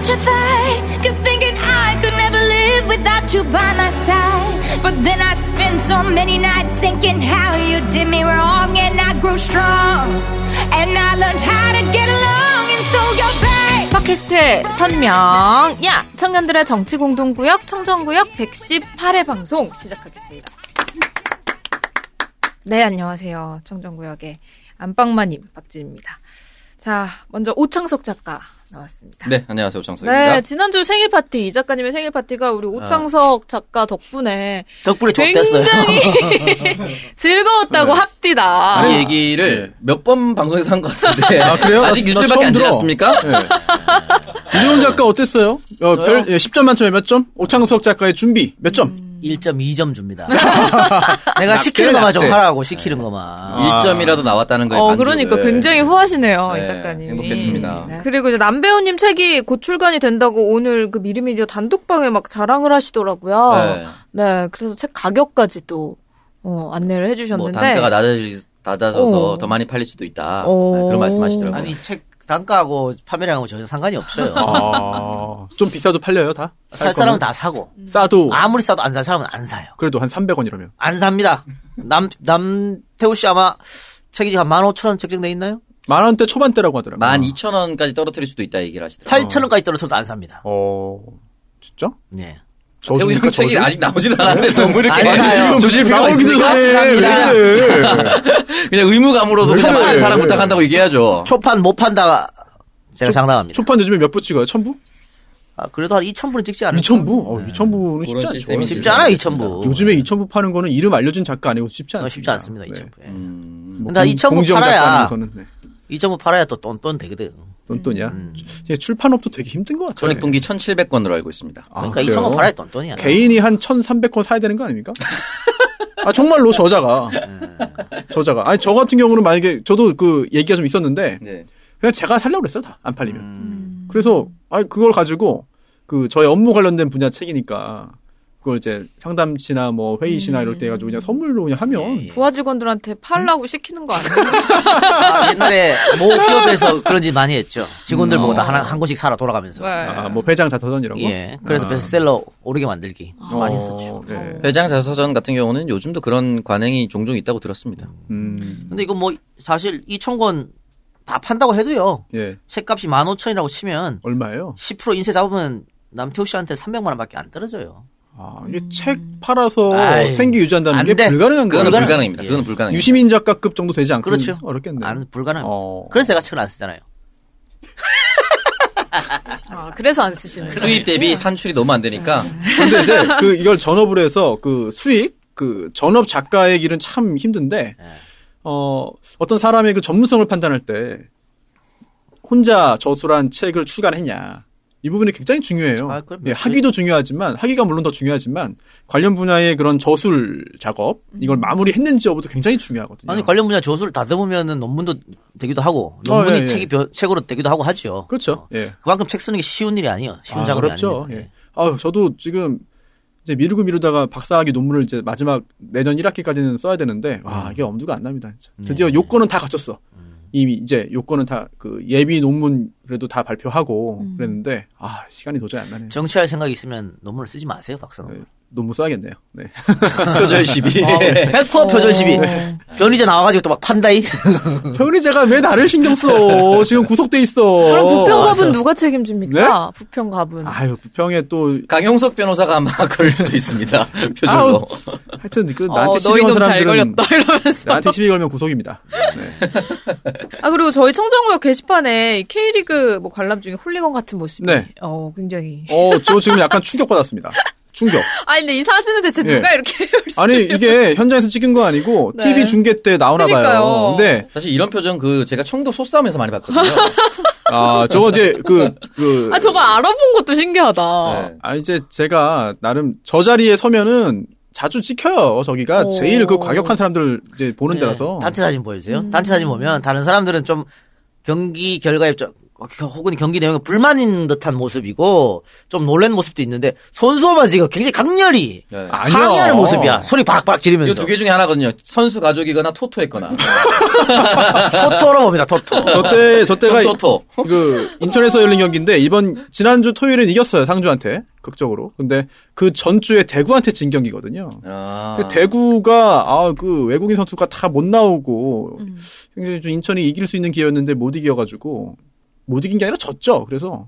such a fight. Kept thinking I could never live without you by my side. But then I spent so many nights thinking how you did me wrong. And I grew strong. And I learned how to get along. And so you're back. 팟캐스트 선명. 야, 청년들의 정치공동구역 청정구역 118회 방송 시작하겠습니다. 네, 안녕하세요. 청정구역의 안방마님 박지입니다. 자, 먼저 오창석 작가 나왔습니다. 네, 안녕하세요. 오창석입니다. 네, 지난주 생일 파티, 이 작가님의 생일 파티가 우리 오창석 작가 덕분에 굉장히 즐거웠다고 합디다. 이 얘기를 몇 번 방송에서 한 것 같은데. 아, 그래요? 아직 일주일밖에 안 지났습니까? 네. 이동영 작가 어땠어요? 10점 만점에 몇 점? 오창석 작가의 준비 몇 점? 1.2점 줍니다. 내가 시키는 것만 좀 하라고 시키는 것만. 1점이라도 나왔다는 거예요. 그러니까 굉장히 후하시네요. 네, 이 작가님. 행복했습니다. 네. 그리고 이제 남배우님 책이 곧 출간이 된다고 오늘 그 미리미디어 단독방에 막 자랑을 하시더라고요. 네. 네, 그래서 책 가격까지도 안내를 해주셨는데. 뭐 단가가 낮아져서 더 많이 팔릴 수도 있다. 네, 그런 말씀하시더라고요. 아니 책 단가하고 판매량하고 전혀 상관이 없어요. 좀 비싸도 팔려요, 다? 살 사람은 다 사고. 싸도. 아무리 싸도 안 살 사람은 안 사요. 그래도 한 300원 이러면. 안 삽니다. 남태우 씨 아마 책이 한 15,000원 책정돼 있나요? 10,000원대 초반대라고 하더라고요. 12,000원까지 떨어뜨릴 수도 있다 얘기를 하시더라고요. 8,000원까지 떨어뜨려도 안 삽니다. 진짜? 네. 태우 형 책이 아직 나오진 않았는데 너무 이렇게 조질 필요가 있으니까 그냥 의무감으로도 초판 사람 부탁한다고 얘기해야죠. 초판 못 판다 제가 장담합니다. 초판 요즘에 몇 부 찍어요? 1,000부? 그래도 한 2,000부는 찍지 않아요. 2,000부? 2,000부는 쉽지 않죠. 쉽지 않아 2,000부. 요즘에 2,000부 파는 거는 이름 알려준 작가 아니고 쉽지 않습니다. 2,000부. 근데 2,000부 팔아야 2,000부 팔아야 또 돈 되거든. 똔똔이야. 출판업도 되게 힘든 것 같아요. 전액분기 1,700권으로 알고 있습니다. 그러니까 2,000원 팔아야 똔똔이야. 개인이 한 1,300권 사야 되는 거 아닙니까? 정말로 저자가. 아니 저 같은 경우는 만약에 저도 그 얘기가 좀 있었는데 그냥 제가 살려고 그랬어요. 다 안 팔리면. 그래서 그걸 가지고 그 저의 업무 관련된 분야 책이니까 그걸 이제 상담시나 뭐 회의시나 이럴 때 해가지고 그냥 선물로 그냥 하면. 부하 직원들한테 팔라고 시키는 거 아니에요? 옛날에 모 기업에서 그런 짓 많이 했죠. 직원들 보고 다 한 권씩 사러 돌아가면서. 네. 뭐 회장 자서전 이런 거? 예. 그래서 베스트셀러 오르게 만들기. 많이 했었죠. 네. 회장 자서전 같은 경우는 요즘도 그런 관행이 종종 있다고 들었습니다. 근데 이거 뭐 사실 2,000권 다 판다고 해도요. 예. 책값이 15,000원이라고 치면. 얼마예요? 10% 인세 잡으면 남태우 씨한테 300만 원 밖에 안 떨어져요. 이게 책 팔아서 생계 유지한다는 게 불가능한 거예요. 그건 불가능입니다. 그건 불가능. 유시민 작가급 정도 되지 않고 그렇죠. 어렵겠네요. 안 불가능합니다. 그래서 제가 책을 안 쓰잖아요. 그래서 안 쓰시는. 수입 대비 산출이 너무 안 되니까. 근데 이제 이걸 전업을 해서 전업 작가의 길은 참 힘든데 어떤 사람의 그 전문성을 판단할 때 혼자 저술한 책을 출간했냐. 이 부분이 굉장히 중요해요. 학위도 중요하지만 학위가 물론 더 중요하지만 관련 분야의 그런 저술 작업 이걸 마무리했는지 여부도 굉장히 중요하거든요. 아니 관련 분야 저술 다듬으면은 논문도 되기도 하고 논문이 책으로 되기도 하고 하죠. 그렇죠. 그만큼 책 쓰는 게 쉬운 일이 아니에요. 쉬운 작업이 그렇죠. 아니에요. 저도 지금 이제 미루다가 박사학위 논문을 이제 마지막 내년 1학기까지는 써야 되는데 이게 엄두가 안 납니다. 진짜. 드디어 요건은 다 갖췄어. 이미 이제 요건은 다 그 예비 논문 그래도 다 발표하고 그랬는데 시간이 도저히 안 나네요. 정치할 생각이 있으면 논문을 쓰지 마세요, 박사 논문. 네, 논문 써야겠네요. 네. 표절 시비. 100% 표절 시비. 변희재 나와가지고 또 막 판다이. 변희재가 왜 나를 신경 써? 지금 구속돼 있어. 그럼 부평갑은 누가 책임집니까? 네? 부평갑은. 부평에 또 강용석 변호사가 아마 걸릴 수도 있습니다. 표절로. 하여튼 그 나한테 시비 건 사람들은 나한테 시비 걸면 구속입니다. 네. 그리고 저희 청정구역 게시판에 K리그 뭐 관람 중에 홀리건 같은 모습이 굉장히 저 지금 약간 충격받았습니다. 충격. 근데 이 사진은 대체 누가 이렇게 이게 현장에서 찍은 거 아니고 TV 중계 때 나오나 봐요. 근데 사실 이런 표정 제가 청도 소싸움에서 많이 봤거든요. 저거 이제 저거 알아본 것도 신기하다. 네. 이제 제가 나름 저 자리에 서면은 자주 찍혀요. 저기가 제일 과격한 사람들 이제 보는 데라서. 단체 사진 보여주세요. 단체 사진 보면 다른 사람들은 좀 경기 결과에 좀 혹은 경기 내용에 불만인 듯한 모습이고 좀 놀란 모습도 있는데 선수와 지금 굉장히 강렬히 네. 항의하는 모습이야. 소리 박박 지르면서. 이 두 개 중에 하나거든요. 선수 가족이거나 토토했거나. 토토로 봅니다. 토토. 저때가 토토. 그 인천에서 열린 경기인데 이번 지난주 토요일은 이겼어요. 상주한테. 극적으로. 근데 그 전주에 대구한테 진 경기거든요. 아. 근데 대구가 그 외국인 선수가 다 못 나오고 굉장히 좀 인천이 이길 수 있는 기회였는데 못 이겨가지고 못 이긴 게 아니라 졌죠. 그래서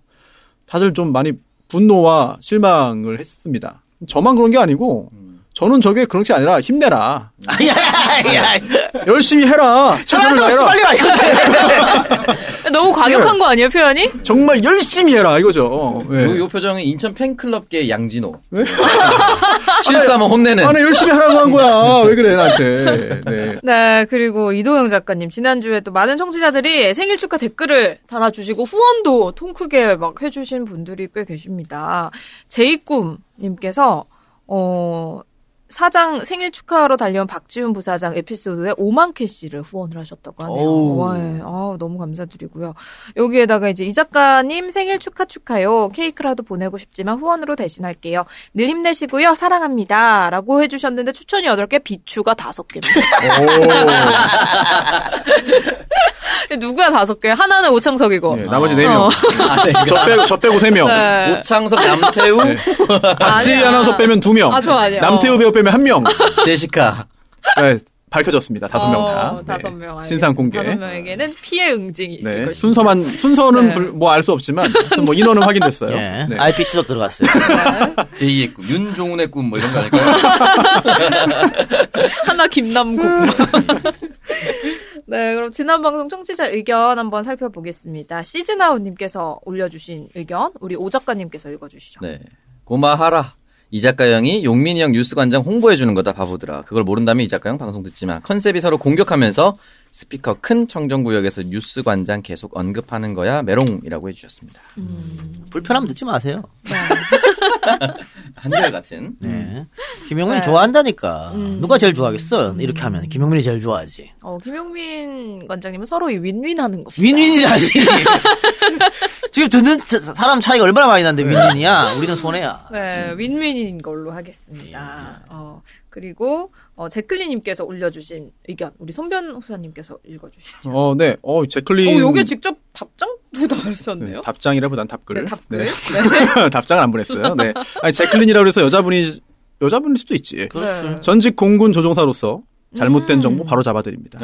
다들 좀 많이 분노와 실망을 했습니다. 저만 그런 게 아니고 저는 저게 그런 게 아니라 힘내라. 아야야야 열심히 해라. 차라리 해라. 빨리 와 이건데. 너무 과격한 거 아니에요 표현이? 정말 열심히 해라 이거죠. 네. 요 표정이 인천 팬클럽계 양진호. 네? 실수하면 혼내는. 나 열심히 하라고 한 거야. 왜 그래 나한테. 네. 네 그리고 이동영 작가님 지난주에 또 많은 청취자들이 생일 축하 댓글을 달아주시고 후원도 통크게 막 해주신 분들이 꽤 계십니다. 제이꿈님께서 사장 생일 축하하러 달려온 박지훈 부사장 에피소드에 5만 캐시를 후원을 하셨다고 하네요. 와, 너무 감사드리고요. 여기에다가 이제 이 작가님 생일 축하요. 케이크라도 보내고 싶지만 후원으로 대신할게요. 늘 힘내시고요. 사랑합니다. 라고 해주셨는데 추천이 8개, 비추가 5개입니다. 누구야 5개? 하나는 오창석이고. 네, 나머지 4명. 저 빼고 3명. 네. 오창석, 남태우. 네. 박지희 아나운서 빼면 2명. 저 아니에요. 남태우 배우 빼면 1명. 제시카. 네, 밝혀졌습니다. 5명 다. 5명. 네. 신상 공개. 5명에게는 피해 응징이 있을 것입니다. 순서는 네. 알 수 없지만, 인원은 확인됐어요. 네. 네. IP 추적 들어갔어요. 네. 제2의 꿈, 윤종훈의 꿈, 이런 거 아닐까요? 하나 김남국. 네, 그럼 지난 방송 청취자 의견 한번 살펴보겠습니다. 시즈나우님께서 올려주신 의견, 우리 오 작가님께서 읽어주시죠. 네, 고마하라. 이 작가 형이 용민이 형 뉴스관장 홍보해주는 거다 바보들아. 그걸 모른다면 이 작가 형 방송 듣지마. 컨셉이 서로 공격하면서 스피커 큰 청정구역에서 뉴스관장 계속 언급하는 거야. 메롱이라고 해주셨습니다. 불편하면 듣지 마세요. 한결같은. 네. 김용민이 좋아한다니까. 누가 제일 좋아하겠어? 이렇게 하면 김용민이 제일 좋아하지. 김용민 관장님은 서로 윈윈하는 겁니다. 윈윈이라지. 지금 듣는 사람 차이가 얼마나 많이 나는데 윈윈이야. 우리는 손해야. 네, 윈윈인 걸로 하겠습니다. 그리고 제클리님께서 올려주신 의견 우리 손변 호사님께서 읽어주시죠. 네, 제클리. 요게 직접 답장도 달으셨네요. 네, 답장이라보단 답글. 네, 답글. 네. 네. 답장은 안 보냈어요. 네, 아니 제클린이라고 해서 여자분일 수도 있지. 그렇죠. 전직 공군 조종사로서 잘못된 정보 바로 잡아드립니다.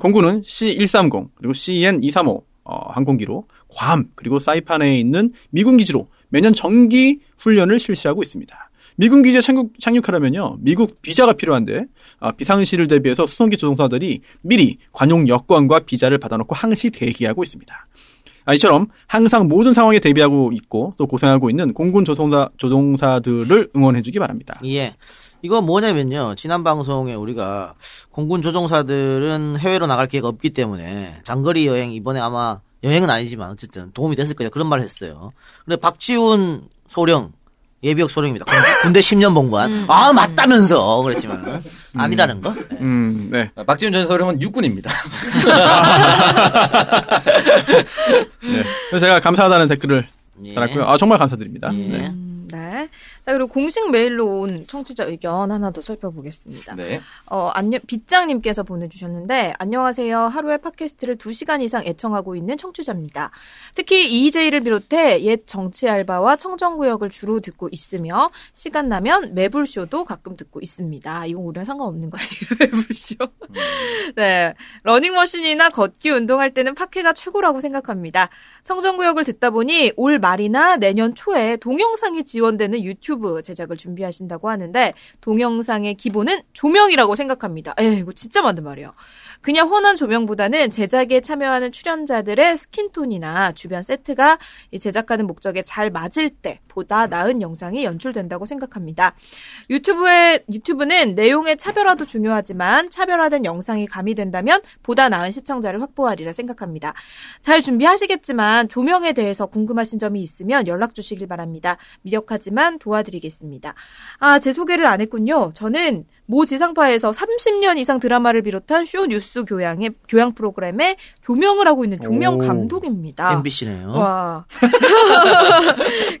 공군은 C-130 그리고 CN-235 항공기로 괌 그리고 사이판에 있는 미군 기지로 매년 정기 훈련을 실시하고 있습니다. 미군 기지에 착륙하려면요, 미국 비자가 필요한데, 비상시를 대비해서 수송기 조종사들이 미리 관용 여권과 비자를 받아놓고 항시 대기하고 있습니다. 이처럼 항상 모든 상황에 대비하고 있고, 또 고생하고 있는 공군 조종사들을 응원해주기 바랍니다. 예. 이거 뭐냐면요, 지난 방송에 우리가 공군 조종사들은 해외로 나갈 기회가 없기 때문에, 장거리 여행, 이번에 아마 여행은 아니지만, 어쨌든 도움이 됐을 거다. 그런 말을 했어요. 근데 박지훈 소령, 예비역 소령입니다. 군대 10년 본관. 맞다면서 그랬지만 아니라는 거. 네. 네. 박지훈 전 소령은 육군입니다. 네. 그래서 제가 감사하다는 댓글을 달았고요. 정말 감사드립니다. 예. 네. 네. 자, 그리고 공식 메일로 온 청취자 의견 하나 더 살펴보겠습니다. 네. 빗장님께서 보내주셨는데, 안녕하세요. 하루에 팟캐스트를 2시간 이상 애청하고 있는 청취자입니다. 특히 EJ를 비롯해 옛 정치 알바와 청정구역을 주로 듣고 있으며, 시간 나면 매불쇼도 가끔 듣고 있습니다. 이건 우리랑 상관없는 거 아니에요? 매불쇼. 네. 러닝머신이나 걷기 운동할 때는 팟캐가 최고라고 생각합니다. 청정구역을 듣다 보니 올 말이나 내년 초에 동영상이 지원되는 유튜브 제작을 준비하신다고 하는데 동영상의 기본은 조명이라고 생각합니다. 이거 진짜 맞는 말이에요. 그냥 훤한 조명보다는 제작에 참여하는 출연자들의 스킨톤이나 주변 세트가 제작하는 목적에 잘 맞을 때 보다 나은 영상이 연출된다고 생각합니다. 유튜브는 내용의 차별화도 중요하지만 차별화된 영상이 가미된다면 보다 나은 시청자를 확보하리라 생각합니다. 잘 준비하시겠지만 조명에 대해서 궁금하신 점이 있으면 연락 주시길 바랍니다. 미력하지만 도와드리겠습니다. 아, 제 소개를 안 했군요. 저는 모 지상파에서 30년 이상 드라마를 비롯한 쇼 뉴스 교양 프로그램에 조명을 하고 있는 조명 감독입니다. MBC네요. 와.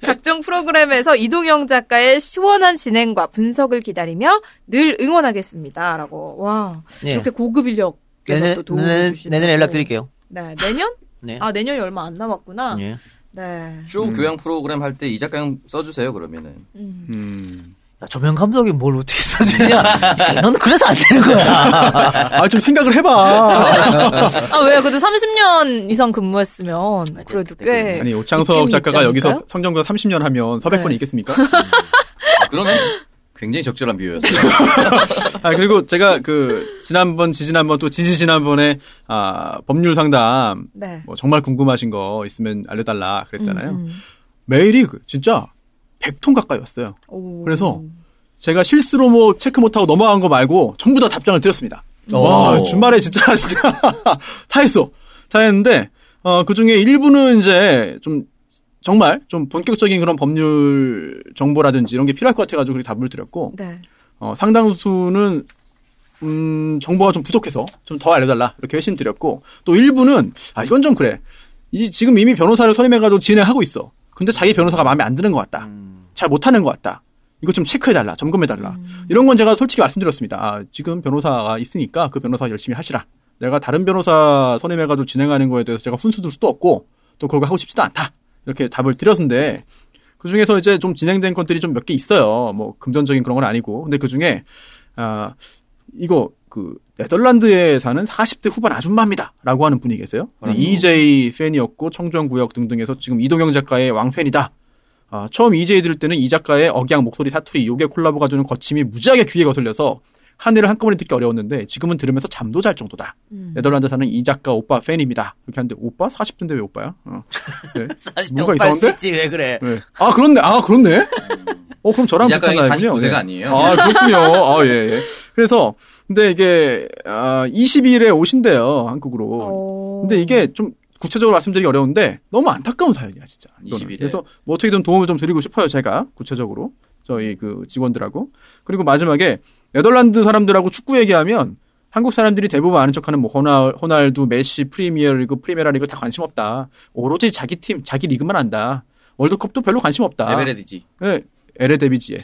각종 프로그램에서 이동영 작가의 시원한 진행과 분석을 기다리며 늘 응원하겠습니다. 라고. 와. 네. 이렇게 고급 인력께서 또 도움을 주시는. 내년에 연락드릴게요. 네. 내년? 네. 아, 내년이 얼마 안 남았구나. 네. 네. 쇼 교양 프로그램 할 때 이 작가형 써주세요, 그러면은. 야, 조명 감독이 뭘 어떻게 써주냐. 너는 그래서 안 되는 거야. 아, 좀 생각을 해봐. 아, 왜요? 그래도 30년 이상 근무했으면 그래도 꽤. 아니, 오창석 작가가 여기서 청정구역 30년 하면 400건이 네. 있겠습니까? 아, 그러면 굉장히 적절한 비유였어요. 아, 그리고 제가 그, 지난번 또 지난번에, 아, 법률 상담. 네. 뭐 정말 궁금하신 거 있으면 알려달라 그랬잖아요. 메일이 진짜 100통 가까이 왔어요. 오. 그래서 제가 실수로 뭐 체크 못하고 넘어간 거 말고 전부 다 답장을 드렸습니다. 와, 주말에 진짜 다 했는데, 그 중에 일부는 이제 좀, 정말 좀 본격적인 그런 법률 정보라든지 이런 게 필요할 것 같아가지고 그렇게 답을 드렸고 네. 상당수는 정보가 좀 부족해서 좀 더 알려달라 이렇게 회신 드렸고 또 일부는 아 이건 좀 그래 지금 이미 변호사를 선임해가지고 진행하고 있어 근데 자기 변호사가 마음에 안 드는 것 같다 잘 못하는 것 같다 이거 좀 체크해달라 점검해달라 이런 건 제가 솔직히 말씀드렸습니다. 아, 지금 변호사가 있으니까 그 변호사 열심히 하시라 내가 다른 변호사 선임해가지고 진행하는 거에 대해서 제가 훈수 둘 수도 없고 또 그걸 하고 싶지도 않다 이렇게 답을 드렸는데 그 중에서 이제 좀 진행된 것들이 좀 몇 개 있어요. 뭐 금전적인 그런 건 아니고 근데 그 중에 아 이거 그 네덜란드에 사는 40대 후반 아줌마입니다라고 하는 분이 계세요. EJ 팬이었고 청정구역 등등에서 지금 이동영 작가의 왕팬이다. 아 처음 EJ 들을 때는 이 작가의 억양 목소리 사투리 요게 콜라보가 주는 거침이 무지하게 귀에 거슬려서 한 해를 한꺼번에 듣기 어려웠는데 지금은 들으면서 잠도 잘 정도다. 네덜란드 사는 이 작가 오빠 팬입니다. 이렇게 하는데 오빠? 40대인데 왜 오빠야? 네. 40대 뭔가 이상한데? 있지, 왜 그래? 네. 아 그렇네. 아 그렇네. 그럼 저랑 비슷한 나이군요. 49세가 아니에요. 아 그렇군요. 아 예. 그래서 근데 이게 22일에 오신대요 한국으로. 근데 이게 좀 구체적으로 말씀드리기 어려운데 너무 안타까운 사연이야 진짜. 20일에. 그래서 뭐 어떻게든 도움을 좀 드리고 싶어요 제가 구체적으로 저희 그 직원들하고 그리고 마지막에. 네덜란드 사람들하고 축구 얘기하면 한국 사람들이 대부분 아는 척하는 뭐 호날두, 메시, 프리미어리그, 프리메라리그 다 관심 없다. 오로지 자기 팀, 자기 리그만 안다. 월드컵도 별로 관심 없다. 에베레디지. 네, 에레데비지에.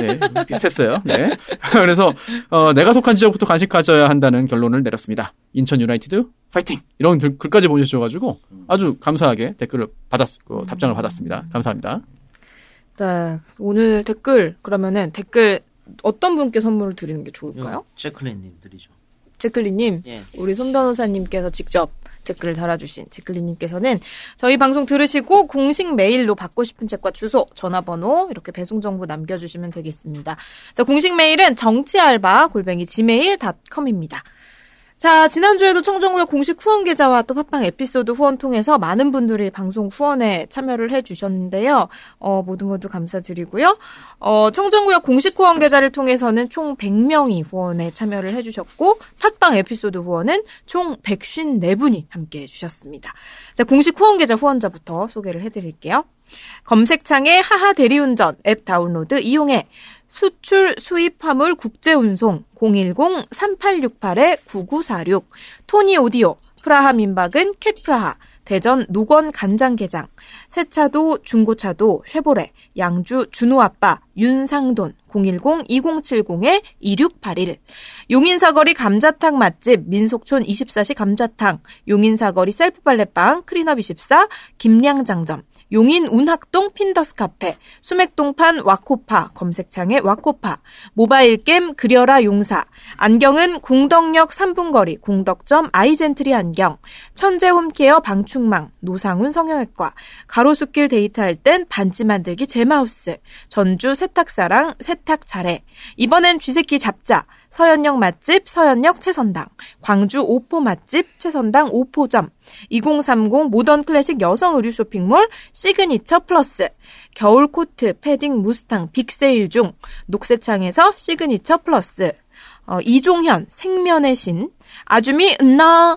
네, 비슷했어요. 네. 그래서 내가 속한 지역부터 관심 가져야 한다는 결론을 내렸습니다. 인천 유나이티드 파이팅! 이런 글까지 보내주셔가지고 아주 감사하게 댓글을 답장을 받았습니다. 감사합니다. 네, 오늘 댓글. 어떤 분께 선물을 드리는 게 좋을까요? 제클린님 드리죠. 제클린님, 예. 우리 손 변호사님께서 직접 댓글을 달아주신 제클린님께서는 저희 방송 들으시고 공식 메일로 받고 싶은 책과 주소, 전화번호 이렇게 배송 정보 남겨주시면 되겠습니다. 자, 공식 메일은 정치알바@gmail.com입니다. 자, 지난주에도 청정구역 공식 후원 계좌와 또 팟빵 에피소드 후원 통해서 많은 분들이 방송 후원에 참여를 해주셨는데요. 모두 감사드리고요. 청정구역 공식 후원 계좌를 통해서는 총 100명이 후원에 참여를 해주셨고 팟빵 에피소드 후원은 총 154분이 함께 해주셨습니다. 자, 공식 후원 계좌 후원자부터 소개를 해드릴게요. 검색창에 하하 대리운전 앱 다운로드 이용해 수출, 수입, 화물, 국제운송 010-3868-9946 토니 오디오, 프라하 민박은 캣프라하, 대전 노건 간장게장, 세차도, 중고차도, 쉐보레, 양주, 준호아빠, 윤상돈 010-2070-2681 용인사거리 감자탕 맛집 민속촌 24시 감자탕, 용인사거리 셀프발레빵 크리너24, 김량장점 용인 운학동 핀더스 카페, 수맥동판 와코파 검색창에 와코파, 모바일 게임 그려라 용사, 안경은 공덕역 3분거리 공덕점 아이젠트리 안경, 천재 홈케어 방충망, 노상훈 성형외과, 가로수길 데이트할 땐 반지 만들기 제마우스, 전주 세탁사랑 세탁 잘해, 이번엔 쥐새끼 잡자, 서현역 맛집 서현역 채선당, 광주 오포 맛집 채선당 오포점, 2030 모던 클래식 여성 의류 쇼핑몰 시그니처 플러스, 겨울 코트 패딩 무스탕 빅세일 중 녹세창에서 시그니처 플러스, 이종현 생면의 신, 아줌이 은나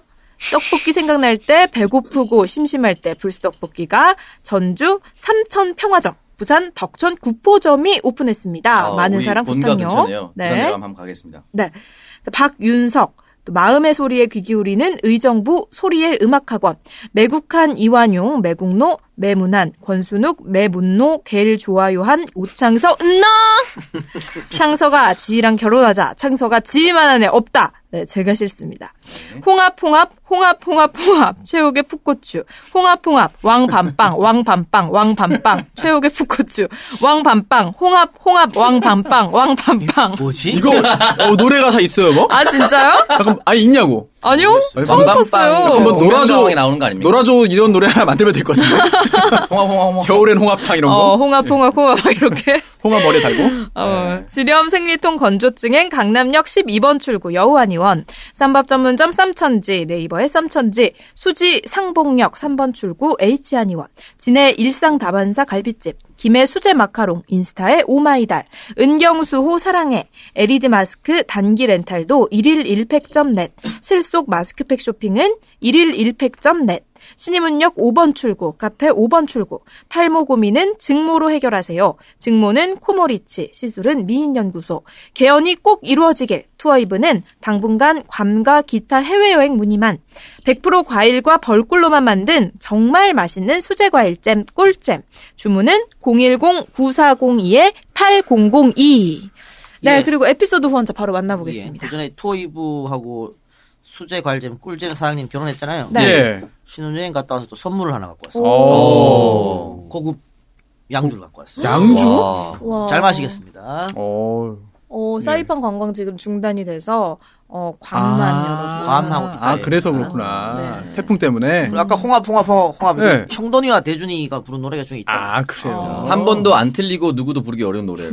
떡볶이 생각날 때 배고프고 심심할 때 불스떡볶이가 전주 삼천평화점, 부산 덕천 구포점이 오픈했습니다. 많은 사랑 부탁요. 네. 부산 한번 가겠습니다. 네. 박윤석, 또 마음의 소리에 귀 기울이는 의정부 소리엘 음악학원, 매국한 이완용, 매국노, 매문한, 권순욱, 매문노, 개일 좋아요한, 오창석, 음나! 창서가 지희랑 결혼하자, 창서가 지희만 안에 없다. 네, 제가 싫습니다. 홍합, 홍합, 홍합, 홍합, 홍합, 최욱의 풋고추. 홍합, 홍합, 왕밤빵, 왕밤빵, 왕밤빵, 최욱의 풋고추. 왕밤빵, 홍합, 홍합, 왕밤빵, 왕밤빵. 뭐지? 이거 노래 가사 있어요, 뭐? 아, 진짜요? 잠깐, 아니, 있냐고. 아니요, 처음 봤어요. 한번 노라조 나오는 거 아닙니까? 노라조 이런 노래 하나 만들면 될 것 같은데. 홍합, 홍합, 홍합. 겨울엔 홍합탕 이런 거. 홍합, 홍합, 홍합 이렇게. 홍합 머리에 달고. 지렴 생리통 건조증엔 강남역 12번 출구 여우한의원, 쌈밥 전문점 쌈천지, 네이버의 쌈천지, 수지 상봉역 3번 출구 H한의원, 진해 일상 다반사 갈비집, 김해 수제 마카롱, 인스타의 오마이달, 은경수호 사랑해, LED 마스크 단기 렌탈도 1일 1팩.net, 실속 마스크팩 쇼핑은 1일 1팩.net, 신림운역 5번 출구, 카페 5번 출구, 탈모 고민은 증모로 해결하세요. 증모는 코모리치, 시술은 미인연구소, 개연이 꼭 이루어지길, 투어이브는 당분간 괌과 기타 해외여행 문의만, 100% 과일과 벌꿀로만 만든 정말 맛있는 수제과일잼 꿀잼, 주문은 010-9402-8002. 네, 예. 그리고 에피소드 후원자 바로 만나보겠습니다. 예, 그전에 투어이브하고 수제 과일잼 꿀잼 사장님 결혼했잖아요. 네. 예. 신혼여행 갔다 와서 또 선물을 하나 갖고 왔어요. 오~ 고급 양주를 갖고 왔어요. 양주? 와. 잘 마시겠습니다. 사이판 관광 지금 중단이 돼서 괌만 괌하고 기타. 그래서 그렇구나. 네. 태풍 때문에. 아까 홍합. 네. 형돈이와 대준이가 부른 노래가 중에 있다. 아, 그래요. 한 번도 안 틀리고 누구도 부르기 어려운 노래예요.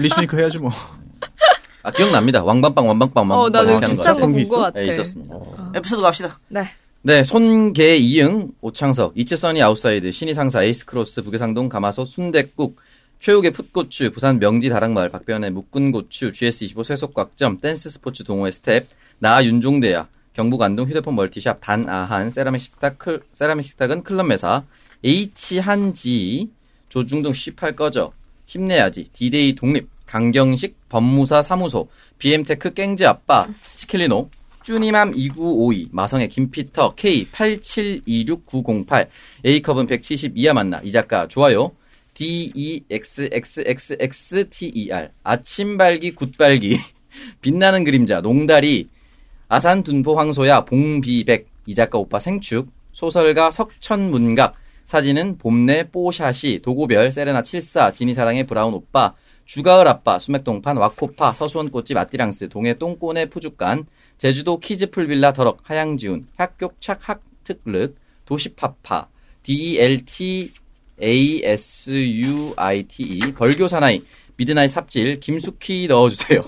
리스닝크 해야지 뭐. 아, 기억납니다. 왕밤빵, 왕밤빵, 왕밤빵. 나도 비슷한 거 본 것 같아. 네, 있었습니다. 에피소드 갑시다. 네, 손개, 이응, 오창석, 이채선이 아웃사이드, 신의 상사, 에이스크로스, 북해상동, 가마솥, 순댓국, 최욱의 풋고추, 부산 명지 다락마을, 박변의 묶은고추, GS25 쇠속곽점, 댄스스포츠 동호회 스텝, 나 윤종대야, 경북 안동 휴대폰 멀티샵, 단아한, 세라믹 식탁은 클럽매사, H한지, 조중동 18 꺼져, 힘내야지, 디데이 독립, 강경식, 법무사 사무소, BM테크 깽제아빠, 스치킬리노, 쭈니맘 2952, 마성의 김피터, K87269908, A컵은 172화 만나, 이 작가 좋아요, DEXXXXTER, 아침발기 굿발기, 빛나는 그림자, 농다리, 아산 둔포 황소야, 봉비백, 이 작가 오빠 생축, 소설가 석천문각, 사진은 봄내 뽀샤시, 도고별, 세레나 74, 진이사랑의 브라운 오빠, 주가을 아빠, 수맥동판, 와코파, 서수원 꽃집, 아띠랑스, 동해 똥꼬네 푸주간, 제주도 키즈풀빌라 더럭, 하양지훈, 학교착 학특륵, 도시파파, DELTASUITE, 벌교사나이, 미드나잇 삽질, 김숙희 넣어주세요.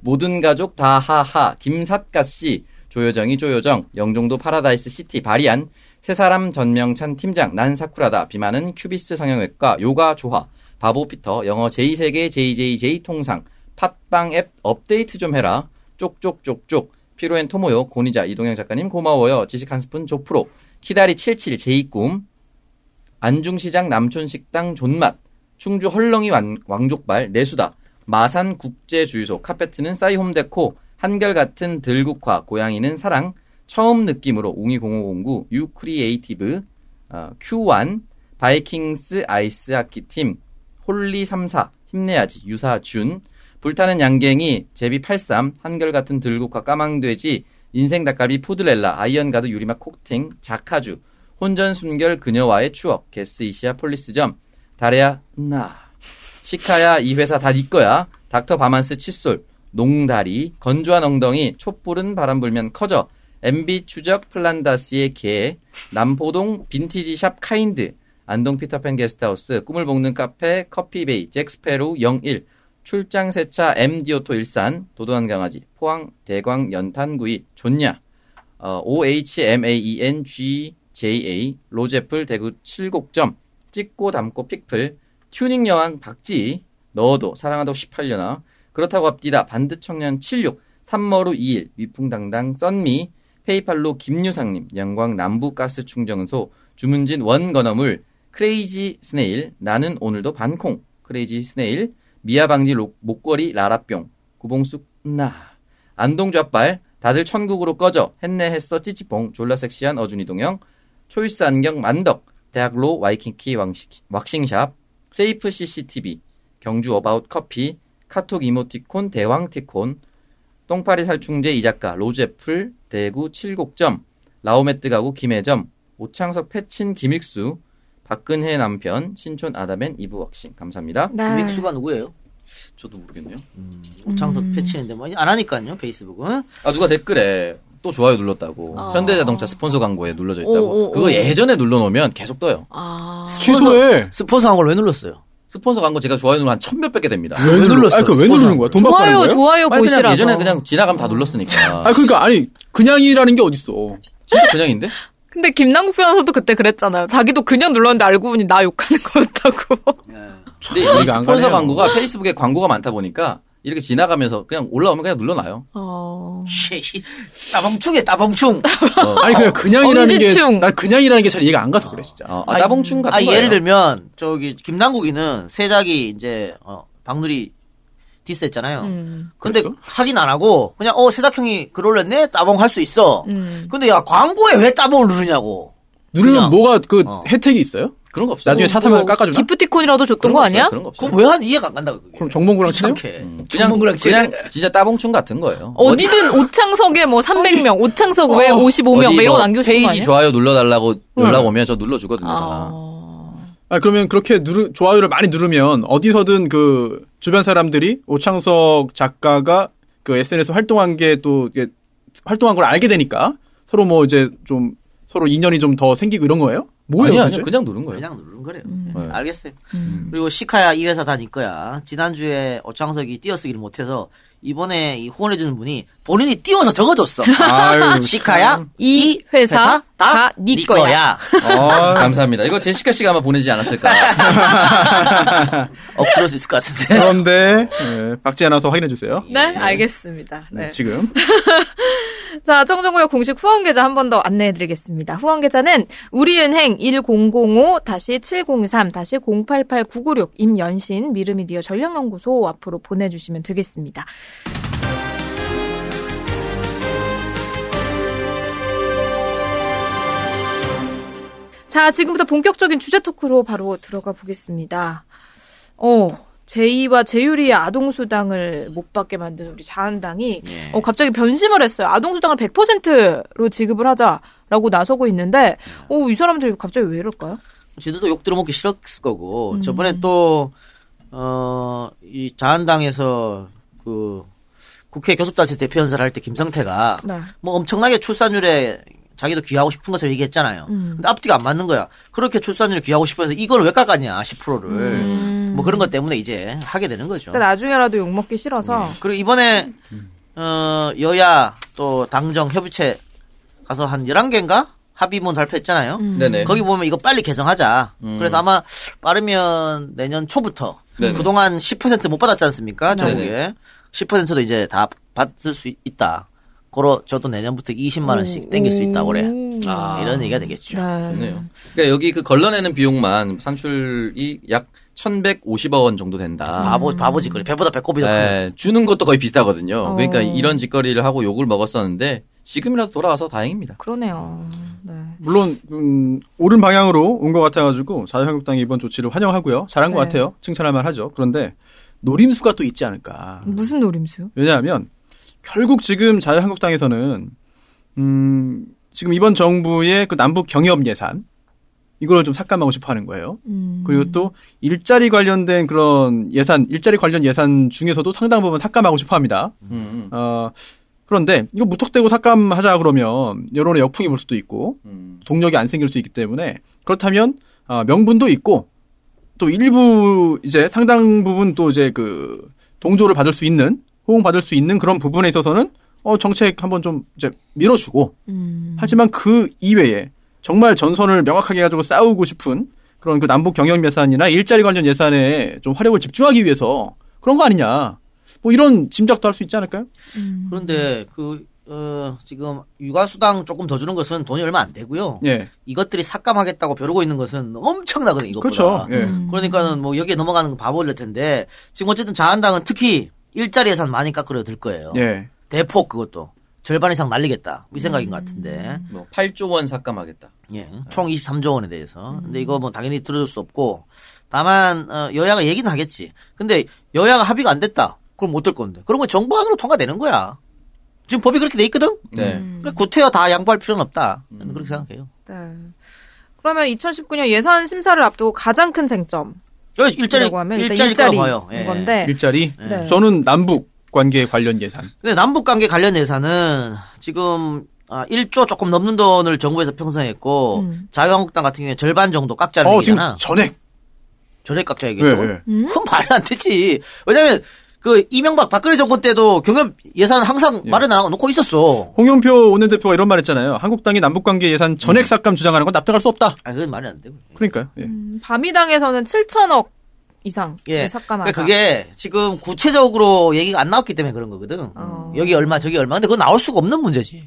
모든 가족 다하하, 김삿가씨, 조여정이 조여정, 영종도 파라다이스 시티, 바리안, 새사람 전명찬 팀장, 난 사쿠라다, 비만은 큐비스 성형외과, 요가 조화, 바보피터, 영어 제2세계 JJJ 통상, 팟빵 앱 업데이트 좀 해라, 쪽쪽쪽쪽, 피로엔 토모요, 고니자, 이동영 작가님 고마워요, 지식 한 스푼 조프로, 키다리 77 제이꿈, 안중시장 남촌식당 존맛, 충주 헐렁이 왕족발, 내수다, 마산국제주유소, 카페트는 싸이홈데코, 한결같은 들국화, 고양이는 사랑, 처음 느낌으로, 웅이0509, 유크리에이티브, Q1, 바이킹스 아이스하키팀, 홀리34, 힘내야지, 유사준, 불타는 양갱이, 제비83, 한결같은 들국화 까망돼지, 인생닭갈비 푸드렐라, 아이언가드 유리막 콕팅, 자카주, 혼전순결 그녀와의 추억, 게스이시아 폴리스점, 다레야 나, 시카야 이 회사 다 니꺼야, 닥터 바만스 칫솔, 농다리, 건조한 엉덩이, 촛불은 바람 불면 커져, MB 추적 플란다스의 개, 남포동 빈티지샵 카인드, 안동 피터팬 게스트하우스, 꿈을 볶는 카페, 커피베이, 잭스페루 01, 출장세차 MD오토 일산, 도도한 강아지, 포항, 대광, 연탄구이, 존냐, OHMAENGJA, 로제플, 대구 7곡점, 찍고 담고 픽플, 튜닝 여왕 박지희, 넣어도 사랑하도 18년아, 그렇다고 합디다, 반드청년 76, 산머루 2일 위풍당당 썬미 페이팔로 김유상님 영광 남부가스충전소 주문진 원건어물 크레이지 스네일 나는 오늘도 반콩 크레이지 스네일 미아방지 목걸이 라라뿅 구봉숙 나 안동좌빨 다들 천국으로 꺼져 했네 했어 찌찌뽕 졸라 섹시한 어준이동영 초이스 안경 만덕 대학로 와이킹키 왁싱샵 세이프 CCTV 경주 어바웃 커피 카톡 이모티콘 대왕티콘 똥파리 살충제 이작가 로제플 대구 7곡점 라오메트 가구 김혜점 오창석 패친 김익수 박근혜 남편 신촌 아담앤 이브 왁싱 감사합니다. 네. 김익수가 누구예요? 저도 모르겠네요. 오창석 패치인데 뭐 안 하니까요 페이스북은. 아 누가 댓글에 또 좋아요 눌렀다고 현대자동차 스폰서 광고에 눌러져 있다고 그거 예전에 눌러놓으면 계속 떠요. 취소해. 스폰서 광고를 왜 눌렀어요? 스폰서 광고 제가 좋아요 누르면 한 1,000몇 개 됩니다. 왜 눌렀어요? 왜 누르는 거야? 돈 받고 하는 거예요? 좋아요 보시라고. 예전에 그냥 지나가면 다 눌렀으니까. 아 그러니까 아니 그냥이라는 게 어딨어. 진짜 그냥인데? 근데 김남국 변호사도 그때 그랬잖아요. 자기도 그냥 눌렀는데 알고 보니 나 욕하는 거였다고. 근데 이 스폰서 광고가 페이스북에 광고가 많다 보니까 이렇게 지나가면서 그냥 올라오면 그냥 눌러놔요. 따봉충이야 따봉충. 아니 그냥이라는 게 나 그냥이라는 게 잘 이해가 안 가서 그래 진짜. 따봉충 같은 거. 예를 들면 저기 김남국이는 세작이 이제 박누리 디스했잖아요. 근데 그랬어? 확인 안 하고 그냥 세작형이 글 올렸네 따봉 할 수 있어. 근데 야 광고에 왜 따봉을 누르냐고. 누르면 뭐가 그 혜택이 있어요? 그런 거 없어요. 나중에 차 타면 깎아주나? 기프티콘이라도 줬던 거 아니야? 그런 거 없어요. 그럼 왜 한 이해가 안 간다 그게. 그럼 정봉구랑 친해요? 그냥 진짜 따봉충 같은 거예요. 어디든 오창석에 뭐 300명, 오창석 왜 55명 뭐 이런 남겨주는 거 아니야? 페이지 좋아요 눌러달라고 연락 오면 저 눌러주거든요. 아 그러면 그렇게 좋아요를 많이 누르면 어디서든 그 주변 사람들이 오창석 작가가 그 SNS 활동한 게 또 활동한 걸 알게 되니까 서로 뭐 이제 좀 서로 인연이 좀 더 생기고 이런 거예요? 뭐예요? 아니요, 그냥 누른 거예요. 그냥 누른 거래요. 네. 알겠어요. 그리고 시카야 이 회사 다 네 거야. 지난주에 오창석이 띄어쓰기를 못해서 이번에 이 후원해주는 분이 본인이 띄워서 적어줬어. 아유, 시카야 이 회사 다 네 거야. 감사합니다. 이거 제시카 씨가 아마 보내지 않았을까. 그럴 수 있을 것 같은데. 그런데 네, 박지 않아서 확인해주세요. 네, 네. 알겠습니다. 네. 네, 지금. 자, 청정구역 공식 후원 계좌 한 번 더 안내해드리겠습니다. 후원 계좌는 우리은행 1005-703-088996 임연신 미르미디어 전략연구소 앞으로 보내주시면 되겠습니다. 자, 지금부터 본격적인 주제 토크로 바로 들어가 보겠습니다. 제이와 제유리의 아동수당을 못 받게 만든 우리 자한당이 갑자기 변심을 했어요. 아동수당을 100%로 지급을 하자라고 나서고 있는데 이 사람들이 갑자기 왜 이럴까요? 지들도 욕 들어먹기 싫었을 거고 저번에 또 이 자한당에서 그 국회 교섭단체 대표연설 할 때 김성태가 뭐 엄청나게 출산율에 자기도 귀하고 싶은 것을 얘기했잖아요. 근데 앞뒤가 안 맞는 거야. 그렇게 출산율 귀하고 싶어서 이걸 왜 깎았냐 10%를. 뭐 그런 것 때문에 이제 하게 되는 거죠. 그러니까 나중에라도 욕먹기 싫어서. 그리고 이번에 여야 또 당정 협의체 가서 한 11개인가 합의문 발표했잖아요. 네네. 거기 보면 이거 빨리 개정하자. 그래서 아마 빠르면 내년 초부터 네네. 그동안 10% 못 받았지 않습니까? 전국에. 네네. 10%도 이제 다 받을 수 있다. 고로 저도 내년부터 20만 원씩 땡길 수 있다고 그래. 이런 얘기가 되겠죠. 네. 좋네요. 그러니까 여기 그 걸러내는 비용만 산출이 약 1,150억 원 정도 된다. 바보 짓거리. 배보다 배꼽이 더 큰. 주는 것도 거의 비슷하거든요. 그러니까 이런 짓거리를 하고 욕을 먹었었는데 지금이라도 돌아와서 다행입니다. 그러네요. 네. 물론 옳은 방향으로 온 것 같아가지고 자유한국당이 이번 조치를 환영하고요. 잘한 것 같아요. 칭찬할 만하죠. 그런데 노림수가 또 있지 않을까. 무슨 노림수요? 왜냐하면 결국 지금 자유한국당에서는 지금 이번 정부의 그 남북 경협 예산 이걸 좀 삭감하고 싶어하는 거예요. 그리고 또 일자리 관련된 그런 예산, 일자리 관련 예산 중에서도 상당 부분 삭감하고 싶어합니다. 그런데 이거 무턱대고 삭감하자 그러면 여론의 역풍이 볼 수도 있고 동력이 안 생길 수 있기 때문에 그렇다면 명분도 있고 또 일부 이제 상당 부분 또 이제 그 동조를 받을 수 있는. 호응받을 수 있는 그런 부분에 있어서는 정책 한번 좀 이제 밀어주고 하지만 그 이외에 정말 전선을 명확하게 가지고 싸우고 싶은 그런 그 남북 경영 예산이나 일자리 관련 예산에 좀 화력을 집중하기 위해서 그런 거 아니냐. 뭐 이런 짐작도 할 수 있지 않을까요? 그런데 그 지금 육아수당 조금 더 주는 것은 돈이 얼마 안 되고요. 예. 이것들이 삭감하겠다고 벼르고 있는 것은 엄청나거든요. 이것보다. 그렇죠. 예. 그러니까는 뭐 여기에 넘어가는 건 바보 될 텐데 지금 어쨌든 자한당은 특히 일자리 예산 많이 깎으려들 거예요. 예. 대폭 그것도. 절반 이상 날리겠다. 이 생각인 것 같은데. 뭐 8조 원 삭감하겠다. 예. 총 23조 원에 대해서. 근데 이거 뭐 당연히 들어줄 수 없고 다만 여야가 얘기는 하겠지. 근데 여야가 합의가 안 됐다. 그럼 못 될 건데. 그러면 정부안으로 통과되는 거야. 지금 법이 그렇게 돼 있거든? 네. 그래, 구태여 다 양보할 필요는 없다. 그렇게 생각해요. 네. 그러면 2019년 예산 심사를 앞두고 가장 큰 쟁점. 일자리 봐요. 예. 건데. 일자리? 네. 저는 남북관계 관련 예산. 네, 남북관계 관련 예산은 지금 1조 조금 넘는 돈을 정부에서 편성했고 자유한국당 같은 경우에 절반 정도 깎자는 얘기잖아. 지금 전액 깎자 얘기했다고? 네, 네. 그건 말이 안 되지. 왜냐면 그 이명박 박근혜 정권 때도 경협 예산 항상 말을 놓고 있었어. 홍영표 원내대표가 이런 말 했잖아요. 한국당이 남북관계 예산 전액 삭감 주장하는 건 납득할 수 없다. 아, 그건 말이 안 되고. 그러니까요. 예. 바미당에서는 7천억 이상 삭감하다. 그게 지금 구체적으로 얘기가 안 나왔기 때문에 그런 거거든. 여기 얼마 저기 얼마. 근데 그건 나올 수가 없는 문제지.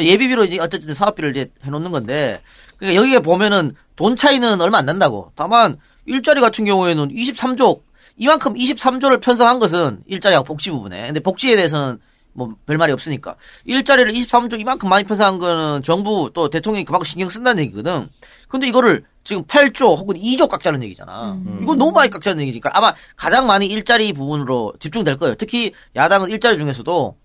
예비비로 이제 어쨌든 사업비를 이제 해놓는 건데 그러니까 여기에 보면은 돈 차이는 얼마 안 난다고. 다만 일자리 같은 경우에는 23조 이만큼 23조를 편성한 것은 일자리하고 복지 부분에. 근데 복지에 대해서는 뭐 별말이 없으니까. 일자리를 23조 이만큼 많이 편성한 거는 정부 또 대통령이 그만큼 신경 쓴다는 얘기거든. 근데 이거를 지금 8조 혹은 2조 깎자는 얘기잖아. 이거 너무 많이 깎자는 얘기니까 아마 가장 많이 일자리 부분으로 집중될 거예요. 특히 야당은 일자리 중에서도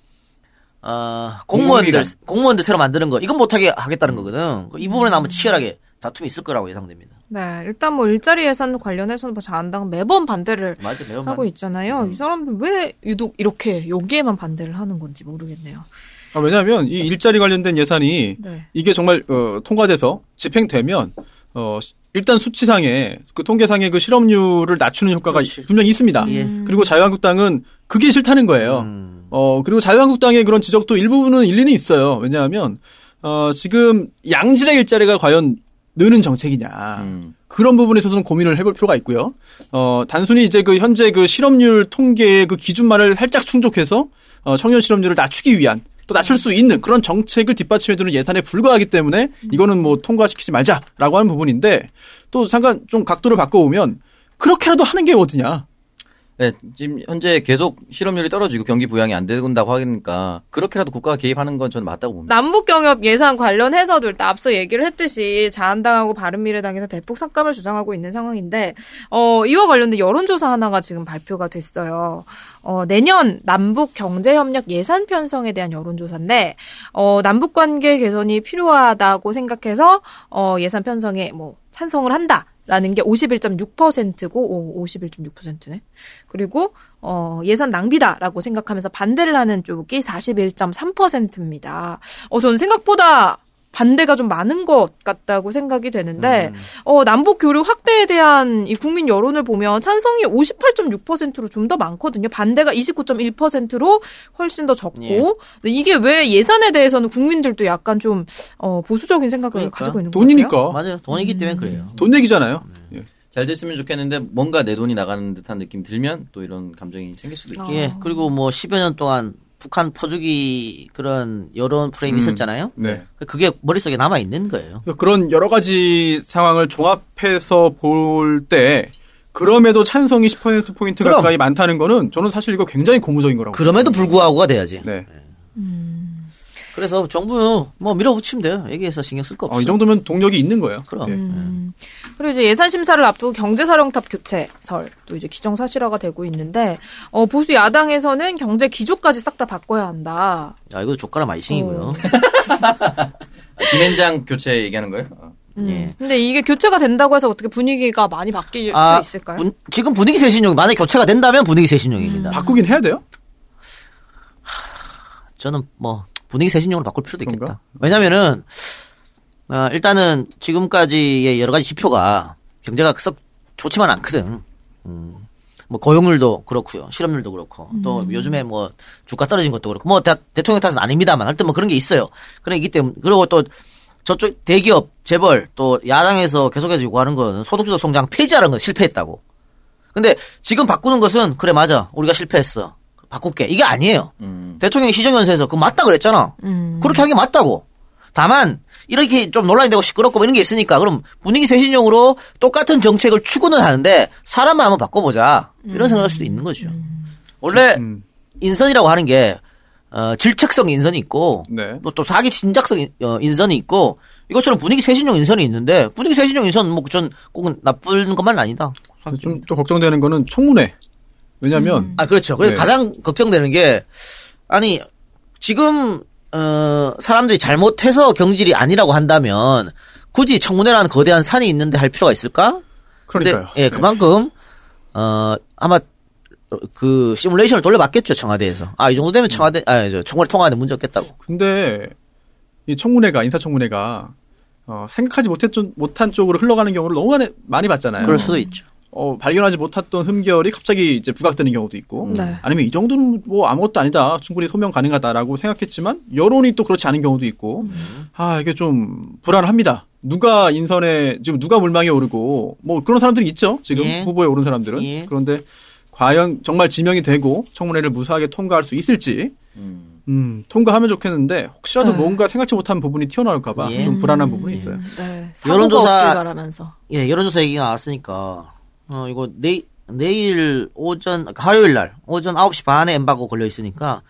공무원들 새로 만드는 거. 이건 못하게 하겠다는 거거든. 이 부분에 아마 치열하게 다툼이 있을 거라고 예상됩니다. 네, 일단 뭐 일자리 예산 관련해서는 자한당 매번 반대를 하고 있잖아요. 이 사람들 왜 유독 이렇게 여기에만 반대를 하는 건지 모르겠네요. 아, 왜냐하면 이 일자리 관련된 예산이 이게 정말 통과돼서 집행되면 일단 수치상에 그 통계상의 그 실업률을 낮추는 효과가 분명히 있습니다. 그리고 자유한국당은 그게 싫다는 거예요. 그리고 자유한국당의 그런 지적도 일부분은 일리는 있어요. 왜냐하면 지금 양질의 일자리가 과연 느는 정책이냐. 그런 부분에 있어서는 고민을 해볼 필요가 있고요. 단순히 이제 그 현재 그 실업률 통계의 그 기준만을 살짝 충족해서 청년 실업률을 낮추기 위한 또 낮출 수 있는 그런 정책을 뒷받침해주는 예산에 불과하기 때문에 이거는 뭐 통과시키지 말자라고 하는 부분인데 또 잠깐 좀 각도를 바꿔보면 그렇게라도 하는 게 어디냐. 네, 지금 현재 계속 실업률이 떨어지고 경기 부양이 안 된다고 하니까 그렇게라도 국가가 개입하는 건 저는 맞다고 봅니다. 남북경협 예산 관련해서도 일단 앞서 얘기를 했듯이 자한당하고 바른미래당에서 대폭 삭감을 주장하고 있는 상황인데 이와 관련된 여론조사 하나가 지금 발표가 됐어요. 내년 남북경제협력 예산 편성에 대한 여론조사인데 남북관계 개선이 필요하다고 생각해서 예산 편성에 뭐 찬성을 한다. 라는 게 51.6%고, 오, 51.6%네. 그리고, 예산 낭비다라고 생각하면서 반대를 하는 쪽이 41.3%입니다. 저는 생각보다 반대가 좀 많은 것 같다고 생각이 되는데, 남북 교류 확대에 대한 이 국민 여론을 보면 찬성이 58.6%로 좀 더 많거든요. 반대가 29.1%로 훨씬 더 적고, 예. 근데 이게 왜 예산에 대해서는 국민들도 약간 좀, 보수적인 생각을 가지고 있는 거예요? 돈이니까. 맞아요. 돈이기 때문에 그래요. 돈 얘기잖아요. 네. 잘 됐으면 좋겠는데 뭔가 내 돈이 나가는 듯한 느낌 들면 또 이런 감정이 생길 수도 있고. 예. 그리고 뭐 10여 년 동안 북한 퍼주기 그런 여론 프레임이 있었잖아요. 네. 그게 머릿속에 남아있는 거예요. 그런 여러 가지 상황을 종합해서 볼 때 그럼에도 찬성이 10%포인트 가까이 많다는 거는 저는 사실 이거 굉장히 고무적인 거라고. 그럼에도 불구하고가 돼야지. 네. 그래서 정부 뭐 밀어붙이면 돼요. 얘기해서 신경 쓸 거 없어요. 이 정도면 동력이 있는 거예요. 그럼. 그리고 이제 예산 심사를 앞두고 경제사령탑 교체설도 이제 기정사실화가 되고 있는데 보수 야당에서는 경제 기조까지 싹 다 바꿔야 한다. 아 이것도 족가라 마이싱이고요. 김현장 교체 얘기하는 거예요? 예. 근데 이게 교체가 된다고 해서 어떻게 분위기가 많이 바뀔 수 있을까요? 지금 분위기 쇄신용. 만약 교체가 된다면 분위기 쇄신용입니다. 바꾸긴 해야 돼요? 저는 뭐. 분위기 쇄신용으로 바꿀 필요도 있겠다. 왜냐면은, 일단은 지금까지의 여러 가지 지표가 경제가 썩 좋지만 않거든. 뭐 고용률도 그렇고요. 실업률도 그렇고. 또 요즘에 뭐 주가 떨어진 것도 그렇고. 뭐 대통령 탓은 아닙니다만. 하여튼 뭐 그런 게 있어요. 그러기 때문에. 그리고 또 저쪽 대기업, 재벌, 또 야당에서 계속해서 요구하는 건 소득주도 성장 폐지하는 건 실패했다고. 근데 지금 바꾸는 것은 그래, 맞아. 우리가 실패했어. 바꿀게. 이게 아니에요. 대통령이 시정연설에서 그거 맞다 그랬잖아. 그렇게 한 게 맞다고. 다만 이렇게 좀 논란이 되고 시끄럽고 이런 게 있으니까 그럼 분위기 쇄신용으로 똑같은 정책을 추구는 하는데 사람만 한번 바꿔보자. 이런 생각할 수도 있는 거죠. 원래 인선이라고 하는 게 질책성 인선이 있고 네. 또 자기 진작성 인선이 있고 이것처럼 분위기 쇄신용 인선이 있는데 분위기 쇄신용 인선 뭐 전 꼭 나쁜 것만은 아니다. 좀 또 걱정되는 거는 청문회. 왜냐면 아 그렇죠. 그래서 네. 가장 걱정되는 게 아니 지금 사람들이 잘못해서 경질이 아니라고 한다면 굳이 청문회라는 거대한 산이 있는데 할 필요가 있을까? 그러니까요. 근데, 예, 그만큼 네. 아마 그 시뮬레이션을 돌려봤겠죠 청와대에서. 아 이 정도 되면 청와대 청와대 통화하는 문제 없겠다고. 근데 이 청문회가 인사청문회가 생각하지 못한 쪽으로 흘러가는 경우를 너무 많이 봤잖아요. 그럴 수도 있죠. 발견하지 못했던 흠결이 갑자기 이제 부각되는 경우도 있고, 네. 아니면 이 정도는 뭐 아무것도 아니다, 충분히 소명 가능하다라고 생각했지만 여론이 또 그렇지 않은 경우도 있고, 아 이게 좀 불안합니다. 누가 인선에 지금 누가 물망에 오르고 뭐 그런 사람들이 있죠. 지금 예. 후보에 오른 사람들은 예. 그런데 과연 정말 지명이 되고 청문회를 무사하게 통과할 수 있을지, 통과하면 좋겠는데 혹시라도 네. 뭔가 생각지 못한 부분이 튀어나올까봐 예. 좀 불안한 부분이 있어요. 네. 여론조사 얘기가 나왔으니까. 이거 내일 화요일 날 오전 9시 반에 엠바고 걸려 있으니까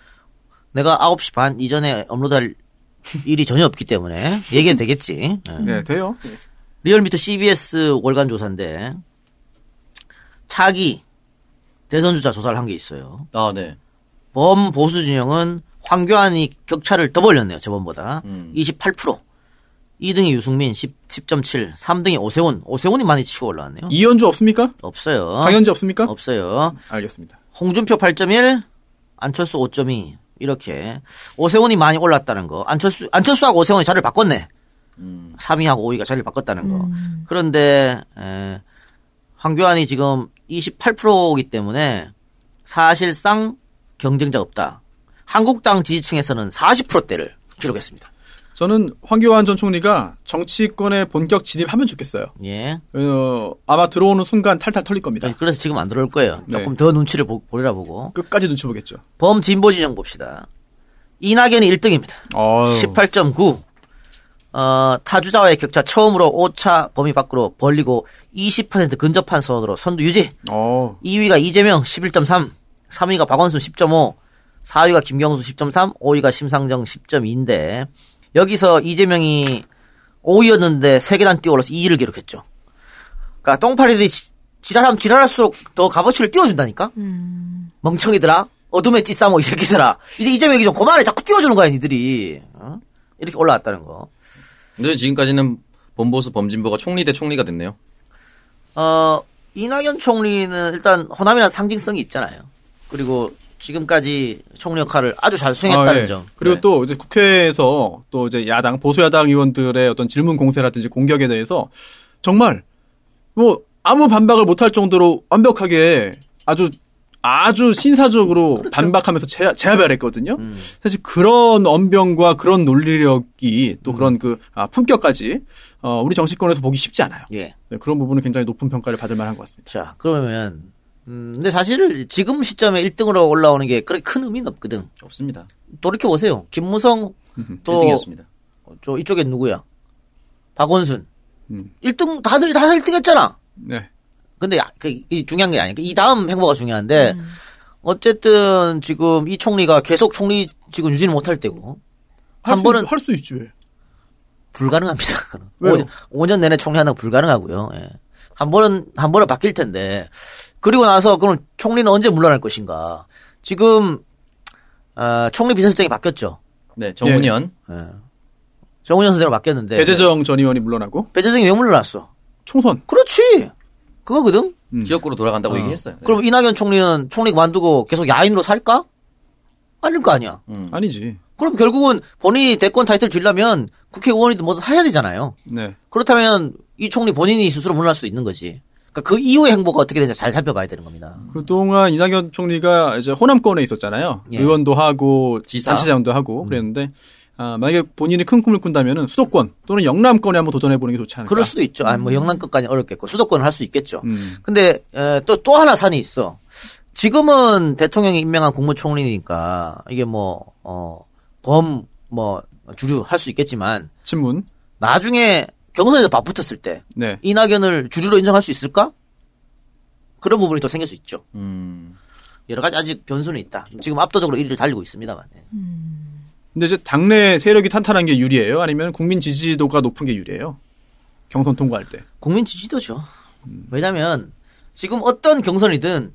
내가 9시 반 이전에 업로드할 일이 전혀 없기 때문에 얘기는 되겠지. 네, 돼요. 리얼미터 CBS 월간 조사인데 차기 대선주자 조사를 한 게 있어요. 아, 네. 범보수 진영은 황교안이 격차를 더 벌렸네요. 저번보다. 28%. 2등이 유승민 10.7, 3등이 오세훈이 많이 치고 올라왔네요. 이현주 없습니까? 없어요. 강현주 없습니까? 없어요. 알겠습니다. 홍준표 8.1, 안철수 5.2 이렇게 오세훈이 많이 올랐다는 거. 안철수하고 오세훈이 자리를 바꿨네. 3위하고 5위가 자리를 바꿨다는 거. 그런데 황교안이 지금 28%이기 때문에 사실상 경쟁자 없다. 한국당 지지층에서는 40%대를 기록했습니다. 저는 황교안 전 총리가 정치권에 본격 진입하면 좋겠어요. 예. 아마 들어오는 순간 탈탈 털릴 겁니다. 그래서 지금 안 들어올 거예요. 조금 네. 더 눈치를 보리라 보고. 끝까지 눈치 보겠죠. 범진보 진영 봅시다. 이낙연이 1등입니다. 18.9. 타주자와의 격차 처음으로 5차 범위 밖으로 벌리고 20% 근접한 선으로 선두 유지. 2위가 이재명 11.3. 3위가 박원순 10.5. 4위가 김경수 10.3. 5위가 심상정 10.2인데 여기서 이재명이 5위였는데 3계단 뛰어올라서 2위를 기록했죠. 그러니까 똥파리들이 지랄하면 지랄할수록 더 값어치를 띄워준다니까. 멍청이들아, 어둠의 찌싸모 이 새끼들아. 이제 이재명이 좀 그만해. 자꾸 띄워주는 거야 니들이. 어? 이렇게 올라왔다는 거. 근데 지금까지는 범보수 범진보가 총리 대 총리가 됐네요. 이낙연 총리는 일단 호남이라는 상징성이 있잖아요. 그리고 지금까지 총리 역할을 아주 잘 수행했다는 점. 그리고 네. 또 이제 국회에서 또 이제 야당 보수 야당 의원들의 어떤 질문 공세라든지 공격에 대해서 정말 뭐 아무 반박을 못할 정도로 완벽하게 아주 신사적으로 그렇죠. 반박하면서 제압을 했거든요. 사실 그런 언변과 그런 논리력이 또 그런 품격까지 우리 정치권에서 보기 쉽지 않아요. 예. 네, 그런 부분은 굉장히 높은 평가를 받을 만한 것 같습니다. 자, 그러면. 근데 사실 지금 시점에 1등으로 올라오는 게 그렇게 큰 의미는 없거든. 없습니다. 돌이켜보세요. 김무성 또 1등이었습니다. 저 이쪽에 누구야? 박원순. 1등 다들 1등 했잖아. 네. 근데 그게 중요한 게 아니니까 이 다음 행보가 중요한데 어쨌든 지금 이 총리가 계속 총리 지금 유지는 못할 때고 한 번은 할 수 있지 왜? 불가능합니다. 왜요? 5년 내내 총리하는 거 불가능하고요. 예. 한 번은 바뀔 텐데. 그리고 나서 그럼 총리는 언제 물러날 것인가? 지금 총리 비서실장이 바뀌었죠. 네, 정운현. 예. 네. 정운현 선생으로 바뀌었는데. 배재정 전 의원이 물러나고? 배재정이 왜 물러났어? 총선. 그렇지. 그거거든. 지역구로 돌아간다고 얘기했어요. 네. 그럼 이낙연 총리는 총리 그만두고 계속 야인으로 살까? 아닐 거 아니야. 아니지. 그럼 결국은 본인이 대권 타이틀 주려면 국회의원이든 뭐든 해야 되잖아요. 네. 그렇다면 이 총리 본인이 스스로 물러날 수도 있는 거지. 그 이후의 행보가 어떻게 되는지 잘 살펴봐야 되는 겁니다. 그동안 이낙연 총리가 이제 호남권에 있었잖아요. 예. 의원도 하고 단체장도 하고 그랬는데 만약에 본인이 큰 꿈을 꾼다면은 수도권 또는 영남권에 한번 도전해보는 게 좋지 않을까. 그럴 수도 있죠. 뭐 영남권까지 어렵겠고 수도권을 할 수 있겠죠. 근데 또 하나 산이 있어. 지금은 대통령이 임명한 국무총리니까 이게 주류 할 수 있겠지만 친문 나중에 경선에서 맞붙었을 때 네. 이낙연을 주류로 인정할 수 있을까? 그런 부분이 또 생길 수 있죠. 여러 가지 아직 변수는 있다. 지금 압도적으로 1위를 달리고 있습니다만. 근데 이제 당내 세력이 탄탄한 게 유리해요? 아니면 국민 지지도가 높은 게 유리해요? 경선 통과할 때. 국민 지지도죠. 왜냐면 지금 어떤 경선이든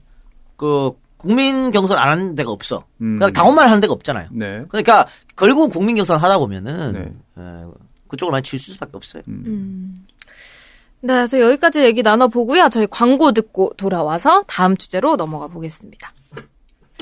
그 국민 경선 안 하는 데가 없어. 그냥 당원만 하는 데가 없잖아요. 네. 그러니까 결국 국민 경선 하다 보면은 네. 그쪽으로 많이 칠 수밖에 없어요. 네, 그래서 여기까지 얘기 나눠보고요. 저희 광고 듣고 돌아와서 다음 주제로 넘어가 보겠습니다.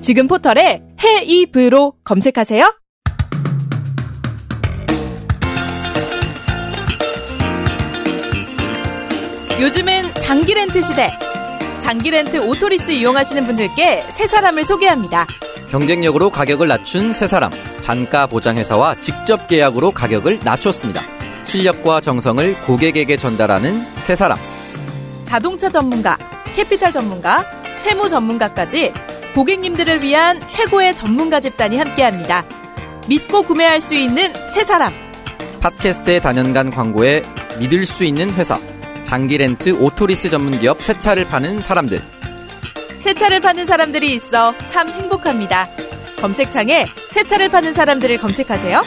지금 포털에 헤이브로 검색하세요. 요즘은 장기 렌트 시대. 장기 렌트 오토리스 이용하시는 분들께 세 사람을 소개합니다. 경쟁력으로 가격을 낮춘 세 사람. 잔가 보장회사와 직접 계약으로 가격을 낮췄습니다. 실력과 정성을 고객에게 전달하는 세 사람. 자동차 전문가, 캐피탈 전문가, 세무 전문가까지 고객님들을 위한 최고의 전문가 집단이 함께합니다. 믿고 구매할 수 있는 세 사람. 팟캐스트의 단연간 광고에 믿을 수 있는 회사. 장기 렌트 오토리스 전문기업 새차를 파는 사람들. 새차를 파는 사람들이 있어 참 행복합니다. 검색창에 새차를 파는 사람들을 검색하세요.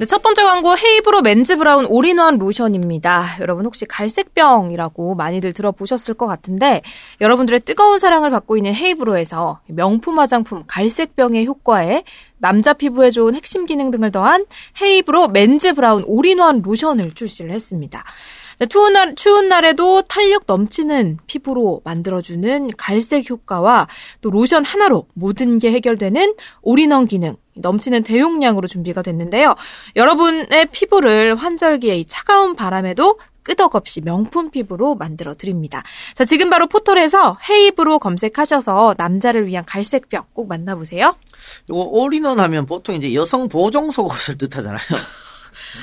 네, 첫 번째 광고 헤이브로 맨즈 브라운 올인원 로션입니다. 여러분 혹시 갈색병이라고 많이들 들어보셨을 것 같은데 여러분들의 뜨거운 사랑을 받고 있는 헤이브로에서 명품 화장품 갈색병의 효과에 남자 피부에 좋은 핵심 기능 등을 더한 헤이브로 맨즈 브라운 올인원 로션을 출시를 했습니다. 추운 날에도 탄력 넘치는 피부로 만들어주는 갈색 효과와 또 로션 하나로 모든 게 해결되는 올인원 기능, 넘치는 대용량으로 준비가 됐는데요. 여러분의 피부를 환절기의 이 차가운 바람에도 끄덕없이 명품 피부로 만들어드립니다. 자, 지금 바로 포털에서 헤이브로 검색하셔서 남자를 위한 갈색병 꼭 만나보세요. 이거 올인원 하면 보통 이제 여성 보정 속옷을 뜻하잖아요.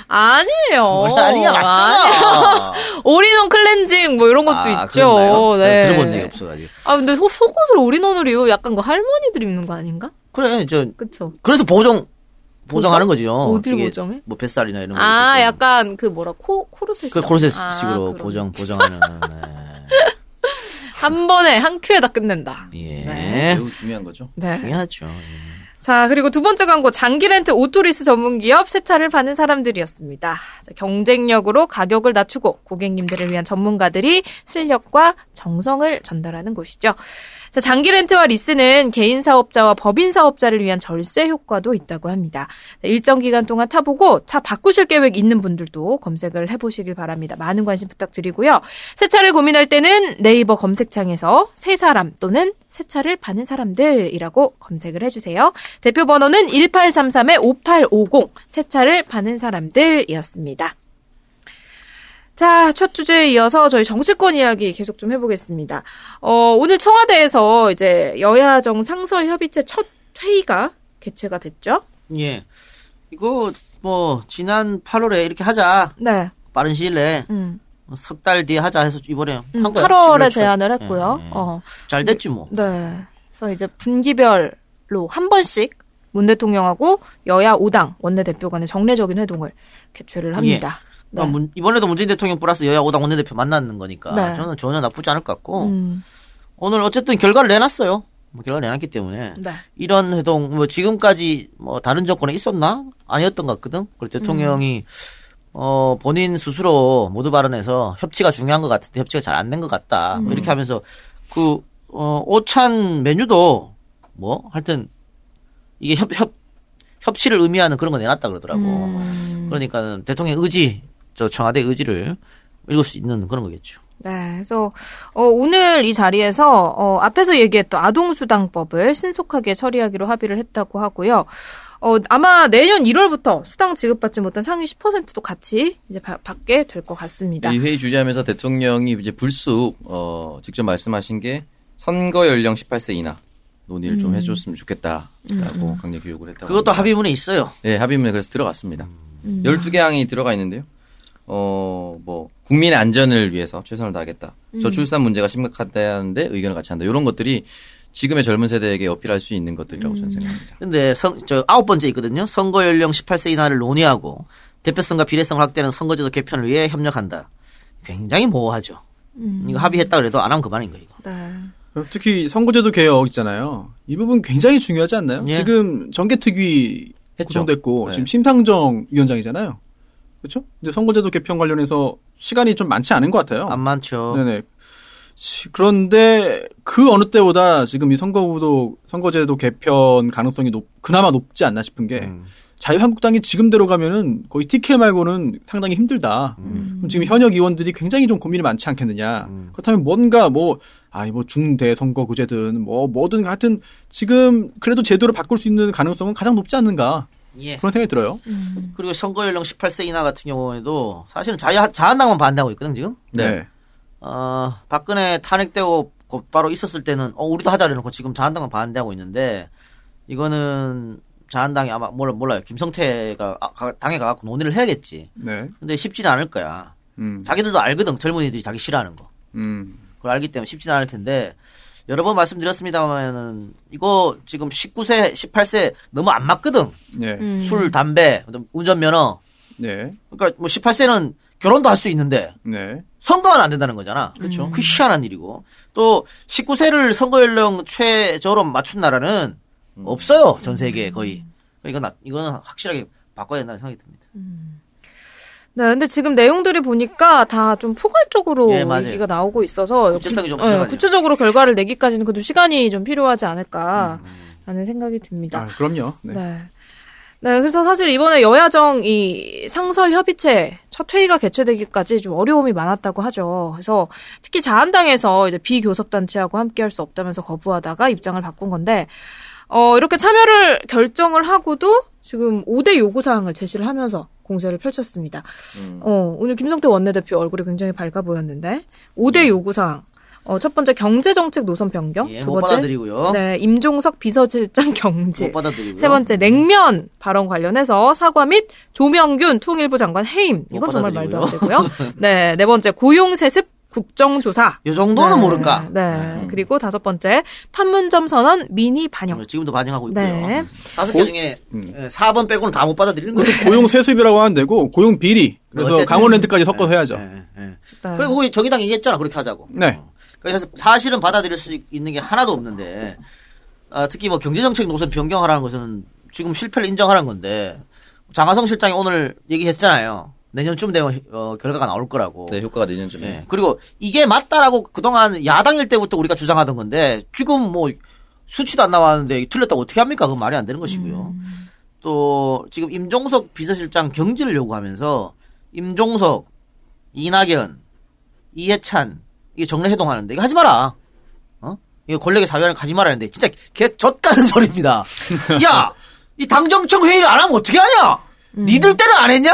아니에요. 아니야, 맞잖아. 올인원 클렌징 뭐 이런 것도 있죠. 네. 들어본 적이 없어가지고. 아 근데 속옷을 올인원으로 약간 그 할머니들 입는 거 아닌가? 그래, 그렇죠. 그래서 보정하는 거죠. 어딜 보정해? 뭐 뱃살이나 이런 거. 아, 약간 그 뭐라 코르셋. 그 코르셋식으로 보정하는. 네. 한 번에 한 큐에다 끝낸다. 예. 네. 매우 중요한 거죠. 네. 중요하죠. 예. 자, 그리고 두 번째 광고 장기 렌트 오토리스 전문기업 세차를 파는 사람들이었습니다. 자, 경쟁력으로 가격을 낮추고 고객님들을 위한 전문가들이 실력과 정성을 전달하는 곳이죠. 자, 장기 렌트와 리스는 개인 사업자와 법인 사업자를 위한 절세 효과도 있다고 합니다. 자, 일정 기간 동안 타보고 차 바꾸실 계획 있는 분들도 검색을 해보시길 바랍니다. 많은 관심 부탁드리고요. 세차를 고민할 때는 네이버 검색창에서 세 사람 또는 세차를 파는 사람들이라고 검색을 해주세요. 대표 번호는 1833-5850 세차를 파는 사람들이었습니다. 자, 첫 주제에 이어서 저희 정치권 이야기 계속 좀 해보겠습니다. 오늘 청와대에서 이제 여야정 상설협의체 첫 회의가 개최가 됐죠? 예. 이거 지난 8월에 이렇게 하자. 네. 빠른 시일 내에. 석 달 뒤에 하자 해서 이번에 한 거예요. 8월에 제안을 했고요. 네. 잘 됐지 뭐. 네. 그래서 이제 분기별로 한 번씩 문 대통령하고 여야 5당 원내대표 간의 정례적인 회동을 개최를 합니다. 예. 네. 그러니까 이번에도 문재인 대통령 플러스 여야 5당 원내대표 만나는 거니까 네. 저는 전혀 나쁘지 않을 것 같고 오늘 어쨌든 결과를 내놨어요. 결과를 내놨기 때문에 네. 이런 회동 지금까지 다른 정권에 있었나? 아니었던 것 같거든. 그리고 대통령이 본인 스스로 모두 발언해서 협치가 중요한 것 같은데 협치가 잘 안 된 것 같다. 이렇게 하면서 그 오찬 메뉴도 하여튼 이게 협치를 의미하는 그런 거 내놨다 그러더라고. 그러니까 대통령의 의지, 청와대 의지를 읽을 수 있는 그런 거겠죠. 네, 그래서 오늘 이 자리에서 앞에서 얘기했던 아동수당법을 신속하게 처리하기로 합의를 했다고 하고요. 아마 내년 1월부터 수당 지급받지 못한 상위 10%도 같이 이제 받게 될 것 같습니다. 이 회의 주재하면서 대통령이 이제 불쑥 직접 말씀하신 게 선거 연령 18세 이하 논의를 좀 해줬으면 좋겠다라고 강력히 요구를 했다고. 그것도 합니다. 합의문에 있어요. 네, 합의문에 그래서 들어갔습니다. 12개 항이 들어가 있는데요. 뭐 국민의 안전을 위해서 최선을 다하겠다. 저출산 문제가 심각하다는데 의견을 같이 한다. 이런 것들이 지금의 젊은 세대에게 어필할 수 있는 것들이라고 저는 생각합니다. 그런데 저 9번째 있거든요. 선거 연령 18세 이하를 논의하고 대표성과 비례성을 확대하는 선거제도 개편을 위해 협력한다. 굉장히 모호하죠. 이거 합의했다 그래도 안 하면 그만인 거예요. 이거. 네. 특히 선거제도 개혁 있잖아요. 이 부분 굉장히 중요하지 않나요? 예. 지금 정개특위 구성됐고 네. 지금 심상정 위원장이잖아요. 그렇죠? 근데 선거제도 개편 관련해서 시간이 좀 많지 않은 것 같아요. 안 많죠. 네네. 그런데 그 어느 때보다 지금 이 선거제도 개편 가능성이 그나마 높지 않나 싶은 게 자유한국당이 지금대로 가면은 거의 TK 말고는 상당히 힘들다. 그럼 지금 현역 의원들이 굉장히 좀 고민이 많지 않겠느냐. 그렇다면 뭔가 중대선거구제든 뭐든 하여튼 지금 그래도 제도를 바꿀 수 있는 가능성은 가장 높지 않는가. 예. 그런 생각이 들어요. 그리고 선거연령 18세 이하 같은 경우에도 사실은 자한당만 반대하고 있거든 지금. 네. 박근혜 탄핵되고 곧바로 있었을 때는 우리도 하자 이래놓고 지금 자한당만 반대하고 있는데 이거는 자한당이 아마 몰라요. 김성태가 당에 가서 논의를 해야겠지. 네. 근데 쉽지는 않을 거야. 자기들도 알거든. 젊은이들이 자기 싫어하는 거. 그걸 알기 때문에 쉽지는 않을 텐데. 여러 번 말씀드렸습니다만은 이거 지금 19세, 18세 너무 안 맞거든. 네. 술, 담배, 운전면허. 네. 그러니까 18세는 결혼도 할 수 있는데 네. 선거는 안 된다는 거잖아. 그렇죠. 그 희한한 일이고 또 19세를 선거연령 최저로 맞춘 나라는 없어요. 전 세계에 거의. 이거는 확실하게 바꿔야 된다는 생각이 듭니다. 네, 근데 지금 내용들이 보니까 다 좀 포괄적으로 얘기가 나오고 있어서 구체적으로 결과를 내기까지는 그래도 시간이 좀 필요하지 않을까라는 생각이 듭니다. 아, 그럼요. 네. 네, 그래서 사실 이번에 여야정 이 상설 협의체 첫 회의가 개최되기까지 좀 어려움이 많았다고 하죠. 그래서 특히 자한당에서 이제 비교섭단체하고 함께할 수 없다면서 거부하다가 입장을 바꾼 건데 이렇게 참여를 결정을 하고도 지금 5대 요구사항을 제시를 하면서 공세를 펼쳤습니다. 오늘 김성태 원내대표 얼굴이 굉장히 밝아 보였는데 5대 요구사항. 첫 번째 경제정책 노선 변경. 예, 두 번째 못 받아들이고요. 네, 임종석 비서실장 경질. 못 받아들이고요. 세 번째 냉면 발언 관련해서 사과 및 조명균 통일부 장관 해임. 이건 정말 말도 안 되고요. 네, 네 번째 고용세습 국정조사. 이 정도는 네, 모를까. 네. 그리고 다섯 번째 판문점 선언 미니 반영. 지금도 반영하고 있고요. 네. 다섯 개 중에 4번 빼고는 다 못 받아들이는 거죠. 고용 세습이라고 하면 되고 고용 비리. 그래서 강원랜드까지 섞어서 해야죠. 네. 그리고 정의당 얘기했잖아. 그렇게 하자고. 네. 그래서 사실은 받아들일 수 있는 게 하나도 없는데 특히 경제정책 노선 변경하라는 것은 지금 실패를 인정하라는 건데 장하성 실장이 오늘 얘기했잖아요. 내년쯤 되면 결과가 나올 거라고. 네, 효과가 내년쯤에. 네. 그리고 이게 맞다라고 그동안 야당일 때부터 우리가 주장하던 건데 지금 수치도 안 나왔는데 틀렸다고 어떻게 합니까? 그건 말이 안 되는 것이고요. 또 지금 임종석 비서실장 경질을 요구하면서 임종석, 이낙연, 이해찬 이게 정례 해동하는데 이거 하지 마라. 이거 권력의 사유안을 가지 마라는데 진짜 개 젖가는 소리입니다. 야, 이 당정청 회의를 안 하면 어떻게 하냐? 니들 때는 안 했냐?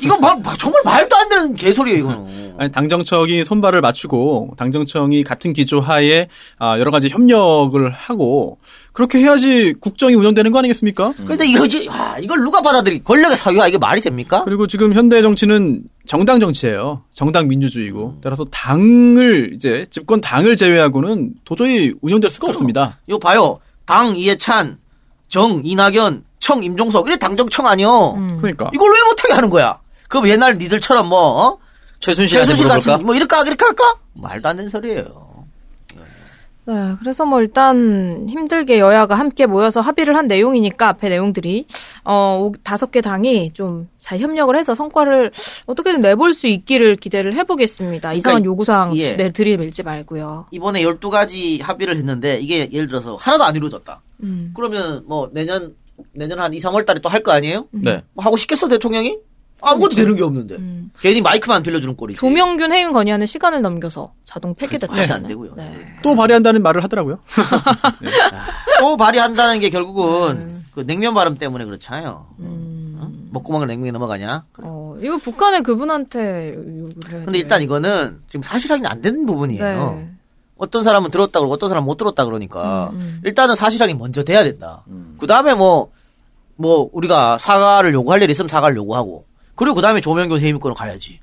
이건 정말 말도 안 되는 개소리예요, 이거는. 아니, 당정청이 손발을 맞추고, 당정청이 같은 기조 하에, 여러 가지 협력을 하고, 그렇게 해야지 국정이 운영되는 거 아니겠습니까? 근데 이걸 누가 받아들이, 권력의 사유가 이게 말이 됩니까? 그리고 지금 현대 정치는 정당 정치예요. 정당 민주주의고. 따라서 당을, 집권 당을 제외하고는 도저히 운영될 수가 없습니다. 이거 봐요. 당, 이해찬, 정, 이낙연, 청, 임종석, 이래 당정청 아니요. 그러니까. 이걸 왜 못하게 하는 거야? 그럼 옛날 니들처럼 최순실 같은, 이렇게 할까? 말도 안 되는 소리예요. 네, 그래서 일단 힘들게 여야가 함께 모여서 합의를 한 내용이니까 앞에 내용들이, 5개 당이 좀 잘 협력을 해서 성과를 어떻게든 내볼 수 있기를 기대를 해보겠습니다. 이상한 요구사항 들이밀지 말고요. 이번에 12가지 합의를 했는데 이게 예를 들어서 하나도 안 이루어졌다. 그러면 내년 한 2, 3월 달에 또 할 거 아니에요? 네. 하고 싶겠어, 대통령이? 아무것도 되는 게 없는데. 괜히 마이크만 안 들려주는 꼴이지. 조명균 해임 건의안은 시간을 넘겨서 자동 폐기됐다. 그, 안 되고요. 네. 또 발의한다는 말을 하더라고요. 네. 또 발의한다는 게 결국은 그 냉면 발음 때문에 그렇잖아요. 먹고 먹은 냉면이 넘어가냐? 그래. 이거 북한의 그분한테. 근데 일단 이거는 지금 사실 확인 안 되는 부분이에요. 네. 어떤 사람은 들었다 그러고 어떤 사람은 못 들었다 그러니까 일단은 사실 확인 먼저 돼야 된다. 그 다음에 뭐 우리가 사과를 요구할 일이 있으면 사과를 요구하고. 그리고 그 다음에 조명균 해임권으로 가야지.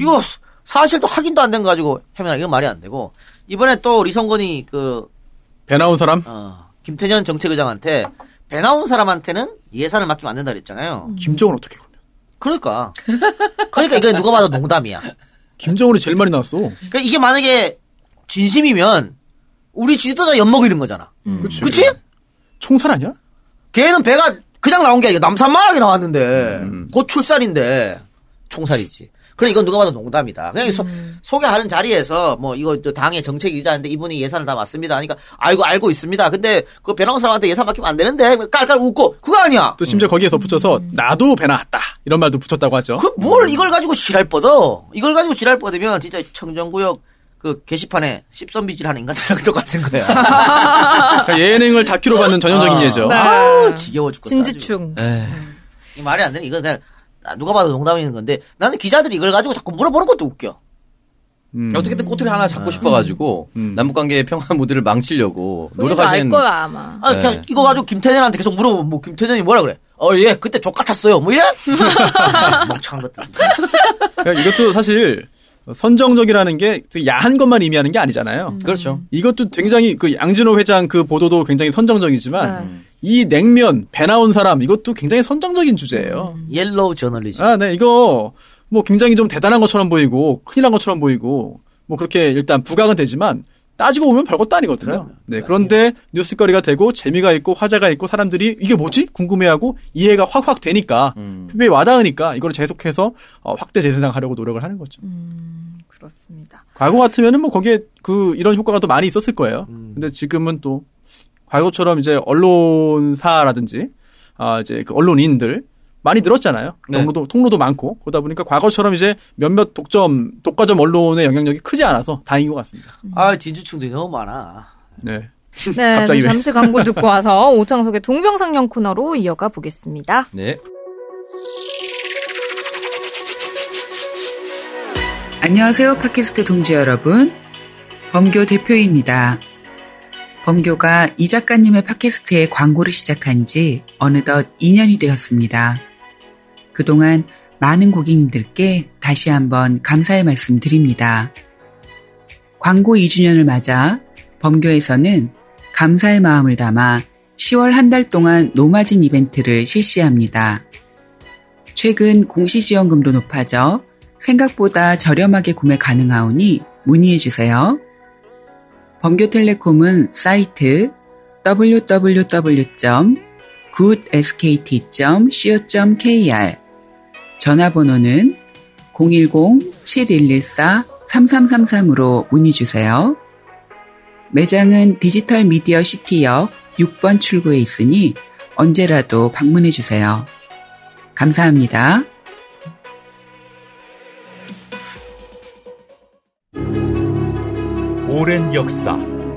이거 사실도 확인도 안 된 거 가지고 해면 이건 말이 안 되고. 이번에 또 리성건이 그 배 나온 사람? 김태년 정책의장한테 배 나온 사람한테는 예산을 맡기면 안 된다 그랬잖아요. 김정은 어떻게 그러면? 그러니까 이거 누가 봐도 농담이야. 김정은이 제일 많이 나왔어. 그러니까 이게 만약에 진심이면 우리 지도자 엿먹이는 거잖아. 그치? 총살 아니야? 걔는 배가 그냥 나온 게 아니라 남산만하게 나왔는데 곧 출산인데 총살이지. 그래 이건 누가 봐도 농담이다. 그냥 소개하는 자리에서 뭐 이거 당의 정책이자인데 이분이 예산을 다 맞습니다. 그러니까 알고 있습니다. 근데 그 배나온 사람한테 예산 맡기면 안 되는데 깔깔 웃고 그거 아니야. 또 심지어 거기에 덧붙여서 나도 배나왔다 이런 말도 붙였다고 하죠. 그 뭘 이걸 가지고 지랄 뻗으면 진짜 청정구역 그 게시판에 씹선비질하는 인간들하고 똑같은 거야. 그러니까 예능을 다큐로 받는 전형적인 예죠. 네. 아우 지겨워 죽겠어. 진지충. 이 말이 안 되네. 이건 그냥 누가 봐도 농담인 건데 나는 기자들이 이걸 가지고 자꾸 물어보는 것도 웃겨. 어떻게든 꼬투리 하나 잡고 싶어가지고 남북관계의 평화 모드를 망치려고 노력하시는. 알 거야 아마. 아, 그냥 이거 가지고 김태년한테 계속 물어보면 뭐 김태년이 뭐라 그래? 예 그때 족같았어요. 뭐 이래? 멍청한 것들. 이것도 사실. 선정적이라는 게 야한 것만 의미하는 게 아니잖아요. 그렇죠. 이것도 굉장히 그 양진호 회장 그 보도도 굉장히 선정적이지만 이 냉면 배 나온 사람 이것도 굉장히 선정적인 주제예요. 옐로우 저널리즘. 아, 네 이거 뭐 굉장히 좀 대단한 것처럼 보이고 큰일 난 것처럼 보이고 뭐 그렇게 일단 부각은 되지만 따지고 보면 별것도 아니거든요. 그럼요. 네 그런데 뉴스거리가 되고 재미가 있고 화제가 있고 사람들이 이게 뭐지? 궁금해하고 이해가 확확 되니까 표면에 와닿으니까 이걸 계속해서 확대 재생하려고 노력을 하는 거죠. 그렇습니다. 과거 같으면은 뭐 거기에 그 이런 효과가 더 많이 있었을 거예요. 근데 지금은 또 과거처럼 이제 언론사라든지 이제 그 언론인들 많이 늘었잖아요. 네. 통로도 많고 그러다 보니까 과거처럼 이제 몇몇 독과점 언론의 영향력이 크지 않아서 다행인 것 같습니다. 아 진주충들이 너무 많아. 네. 네. 갑자기 잠시 광고 듣고 와서 오창석의 동병상련 코너로 이어가 보겠습니다. 네. 안녕하세요, 팟캐스트 동지 여러분. 범교 대표입니다. 범교가 이 작가님의 팟캐스트에 광고를 시작한 지 어느덧 2년이 되었습니다. 그동안 많은 고객님들께 다시 한번 감사의 말씀 드립니다. 광고 2주년을 맞아 범교에서는 감사의 마음을 담아 10월 한 달 동안 노마진 이벤트를 실시합니다. 최근 공시지원금도 높아져 생각보다 저렴하게 구매 가능하오니 문의해주세요. 범교텔레콤은 사이트 www.goodskt.co.kr 전화번호는 010-7114-3333으로 문의주세요. 매장은 디지털 미디어 시티역 6번 출구에 있으니 언제라도 방문해주세요. 감사합니다. 오랜 역사,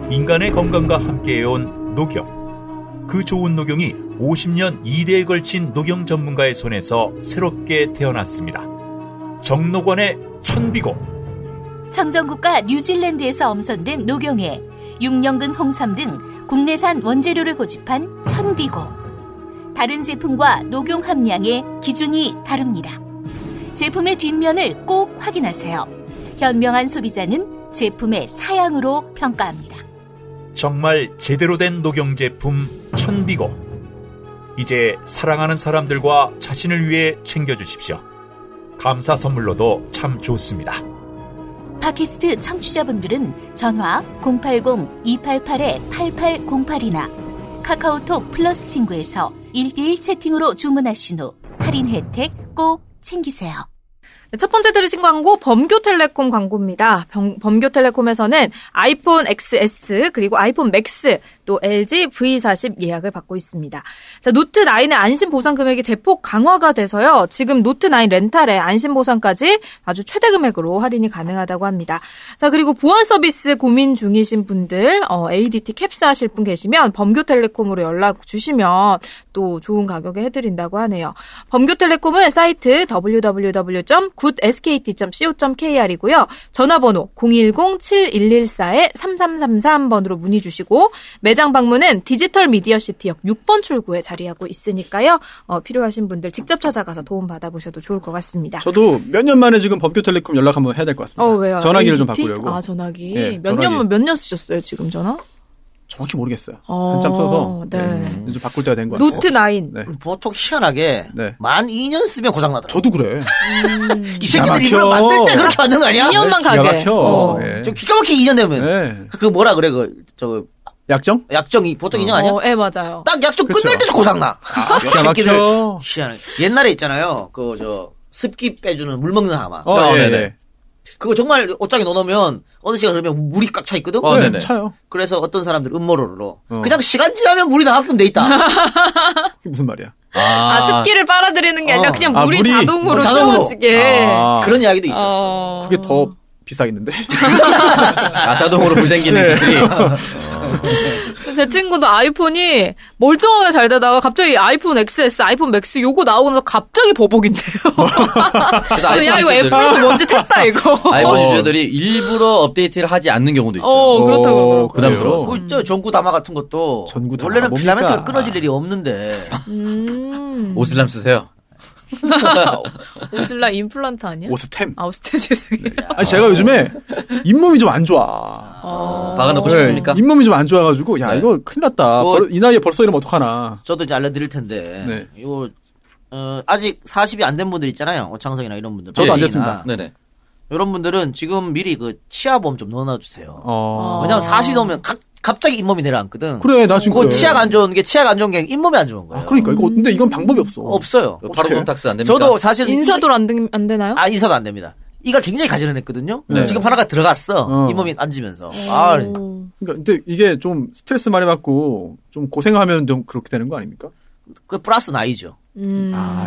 인간의 건강과 함께해온 녹용. 그 좋은 녹용이 50년 2대에 걸친 녹용 전문가의 손에서 새롭게 태어났습니다. 정록원의 천비고. 청정국과 뉴질랜드에서 엄선된 녹용에 육년근 홍삼 등 국내산 원재료를 고집한 천비고. 다른 제품과 녹용 함량의 기준이 다릅니다. 제품의 뒷면을 꼭 확인하세요. 현명한 소비자는 제품의 사양으로 평가합니다. 정말 제대로 된 녹용 제품 천비고. 이제 사랑하는 사람들과 자신을 위해 챙겨주십시오. 감사 선물로도 참 좋습니다. 팟캐스트 청취자분들은 전화 080-288-8808이나 카카오톡 플러스 친구에서 1:1 채팅으로 주문하신 후 할인 혜택 꼭 챙기세요. 첫 번째 들으신 광고 범교텔레콤 광고입니다. 범교텔레콤에서는 아이폰 XS 그리고 아이폰 맥스 또 LG V40 예약을 받고 있습니다. 자, 노트9의 안심보상 금액이 대폭 강화가 돼서요. 지금 노트9 렌탈에 안심보상까지 아주 최대 금액으로 할인이 가능하다고 합니다. 자, 그리고 보안 서비스 고민 중이신 분들 ADT 캡사하실 분 계시면 범교텔레콤으로 연락 주시면 또 좋은 가격에 해드린다고 하네요. 범교텔레콤은 사이트 www.goodskt.co.kr이고요. 전화번호 010-7114-3333번으로 문의 주시고 매장 방문은 디지털 미디어시티역 6번 출구에 자리하고 있으니까요. 필요하신 분들 직접 찾아가서 도움 받아보셔도 좋을 것 같습니다. 저도 몇 년 만에 지금 범교텔레콤 연락 한번 해야 될 것 같습니다. 왜요? 전화기를 ADT? 좀 바꾸려고. 아, 전화기. 네, 몇 년 쓰셨어요 지금 전화? 정확히 모르겠어요. 한참 써서 네. 네. 좀 바꿀 때가 된 것 같아요. 노트9. 네. 보통 희한하게 네. 만 2년 쓰면 고장나더라고요. 저도 그래. 이 새끼들 일부러 만들 때 그렇게 만든 거 아니야? 2년만 가게. 네. 저 기가 막히게 2년 되면. 네. 그 뭐라 그래 그 약정? 약정이 보통 2년 아니야? 예, 맞아요. 딱 약정 그렇죠. 끝날 때서 고장나. 이 새끼들 희한해. 옛날에 있잖아요. 그 습기 빼주는 물 먹는 하마. 네네. 그거 정말 옷장에 넣어놓으면 어느 시간 그러면 물이 꽉 차 있거든? 네네. 차요. 그래서 어떤 사람들 음모론으로 그냥 시간 지나면 물이 다 가끔 돼 있다. 무슨 말이야? 습기를 빨아들이는 게 아니라 그냥 물이 자동으로 채워지게. 그런 이야기도 있었어. 그게 더 비싸겠는데? 자동으로 물 생기는 기술이. 제 친구도 아이폰이 멀쩡하게 잘 되다가 갑자기 아이폰 XS, 아이폰 맥스 요거 나오면서 갑자기 버벅인데요. 야 이거 애플에서 뭔지 탔다 이거. 아이폰 유저들이 일부러 업데이트를 하지 않는 경우도 있어요. 그렇다고 부담스러워서. 전구 담아 같은 것도 전구담아. 원래는 필라멘트가 끊어질 일이 없는데. 오슬람 쓰세요. 오슬라 임플란트 아니야? 오스템. 오스템 죄송해요. 네. 아니 제가 요즘에 잇몸이 좀 안 좋아. 박아놓고 싶습니까? 네. 잇몸이 좀 안 좋아가지고 야 네. 이거 큰일 났다. 이 나이에 벌써 이러면 어떡하나. 저도 이제 알려드릴 텐데 네. 이거 아직 40이 안 된 분들 있잖아요. 오창석이나 이런 분들. 저도 안 됐습니다. 네네. 이런 분들은 지금 미리 그 치아보험 좀 넣어놔주세요. 왜냐면 40 넘으면 갑자기 잇몸이 내려앉거든. 그래, 나 지금. 그거 치아가 안 좋은 게, 잇몸이 안 좋은 거야. 그러니까. 이거, 근데 이건 방법이 없어. 없어요. 바로 돈탁스 안 됩니다. 저도 사실. 인사도 안 되나요? 인사도 안 됩니다. 이가 굉장히 가지런했거든요. 네. 지금 하나가 들어갔어. 잇몸이 앉으면서. 그러니까, 근데 이게 좀 스트레스 많이 받고, 좀 고생하면 좀 그렇게 되는 거 아닙니까? 그 플러스 나이죠.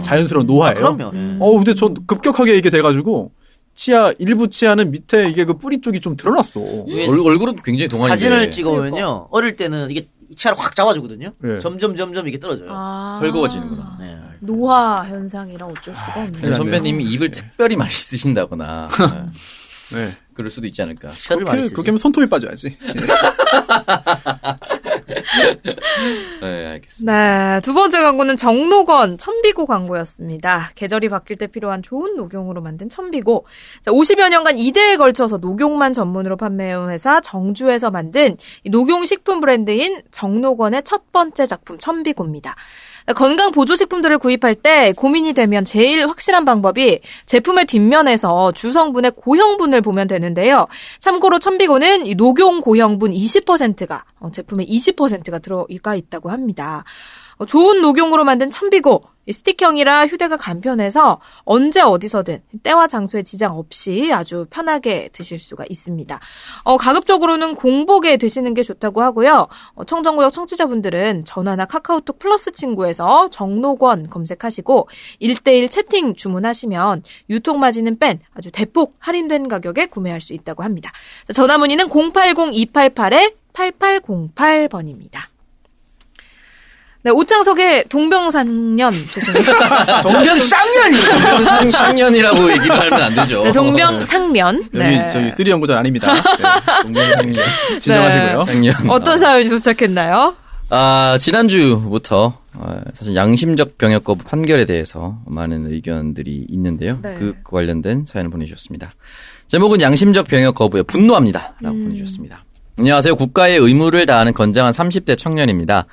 자연스러운 노화예요. 그럼요. 근데 전 급격하게 이게 돼가지고, 일부 치아는 밑에 이게 그 뿌리 쪽이 좀 드러났어. 얼굴은 굉장히 동안인데. 사진을 찍어보면요. 그러니까. 어릴 때는 이게 치아를 확 잡아주거든요. 네. 점점 이게 떨어져요. 헐거워지는구나. 네. 노화 현상이랑 어쩔 수가 없네요. 선배님이 입을 특별히 많이 쓰신다거나. 네. 그럴 수도 있지 않을까. 그렇게 하면 손톱이 빠져야지. 네, 알겠습니다. 네, 두 번째 광고는 정노건 천비고 광고였습니다. 계절이 바뀔 때 필요한 좋은 녹용으로 만든 천비고. 자, 50여 년간 2대에 걸쳐서 녹용만 전문으로 판매해온 회사 정주에서 만든 녹용식품 브랜드인 정노건의 첫 번째 작품 천비고입니다. 건강 보조식품들을 구입할 때 고민이 되면 제일 확실한 방법이 제품의 뒷면에서 주성분의 고형분을 보면 되는데요. 참고로 천비고는 이 녹용 고형분 20%가 제품의 20%가 들어가 있다고 합니다. 좋은 녹용으로 만든 천비고, 스틱형이라 휴대가 간편해서 언제 어디서든 때와 장소에 지장 없이 아주 편하게 드실 수가 있습니다. 가급적으로는 공복에 드시는 게 좋다고 하고요. 청정구역 청취자분들은 전화나 카카오톡 플러스 친구에서 정노건 검색하시고 1:1 채팅 주문하시면 유통마진은 뺀 아주 대폭 할인된 가격에 구매할 수 있다고 합니다. 전화 문의는 080-288-8808번입니다. 네, 오창석의 동병상련. 죄송합니다. 동병상련이라고 얘기를 하면 안 되죠. 네, 동병상련. 네. 저희 쓰리 연구자 아닙니다. 네, 동병상련. 지정하시고요. 네. 어떤 사연이 도착했나요? 지난주부터 사실 양심적 병역 거부 판결에 대해서 많은 의견들이 있는데요. 네. 그 관련된 사연을 보내주셨습니다. 제목은 양심적 병역 거부에 분노합니다. 라고 보내주셨습니다. 안녕하세요. 국가의 의무를 다하는 건장한 30대 청년입니다.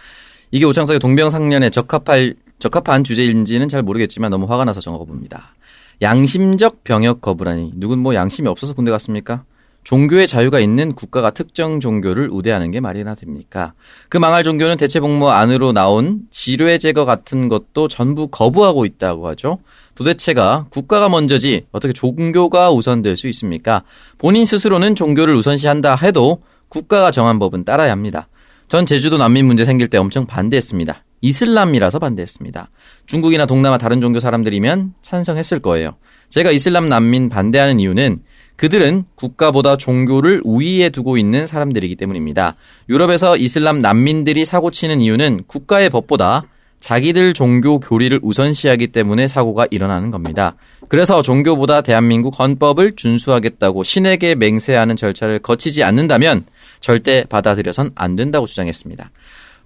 이게 오창석의 동병상련에 적합한 주제인지는 잘 모르겠지만 너무 화가 나서 적어봅니다. 양심적 병역 거부라니. 누군 뭐 양심이 없어서 군대 갔습니까? 종교의 자유가 있는 국가가 특정 종교를 우대하는 게 말이나 됩니까? 그 망할 종교는 대체 복무 안으로 나온 지뢰 제거 같은 것도 전부 거부하고 있다고 하죠. 도대체가 국가가 먼저지 어떻게 종교가 우선될 수 있습니까? 본인 스스로는 종교를 우선시한다 해도 국가가 정한 법은 따라야 합니다. 전 제주도 난민 문제 생길 때 엄청 반대했습니다. 이슬람이라서 반대했습니다. 중국이나 동남아 다른 종교 사람들이면 찬성했을 거예요. 제가 이슬람 난민 반대하는 이유는 그들은 국가보다 종교를 우위에 두고 있는 사람들이기 때문입니다. 유럽에서 이슬람 난민들이 사고치는 이유는 국가의 법보다 자기들 종교 교리를 우선시하기 때문에 사고가 일어나는 겁니다. 그래서 종교보다 대한민국 헌법을 준수하겠다고 신에게 맹세하는 절차를 거치지 않는다면 절대 받아들여선 안 된다고 주장했습니다.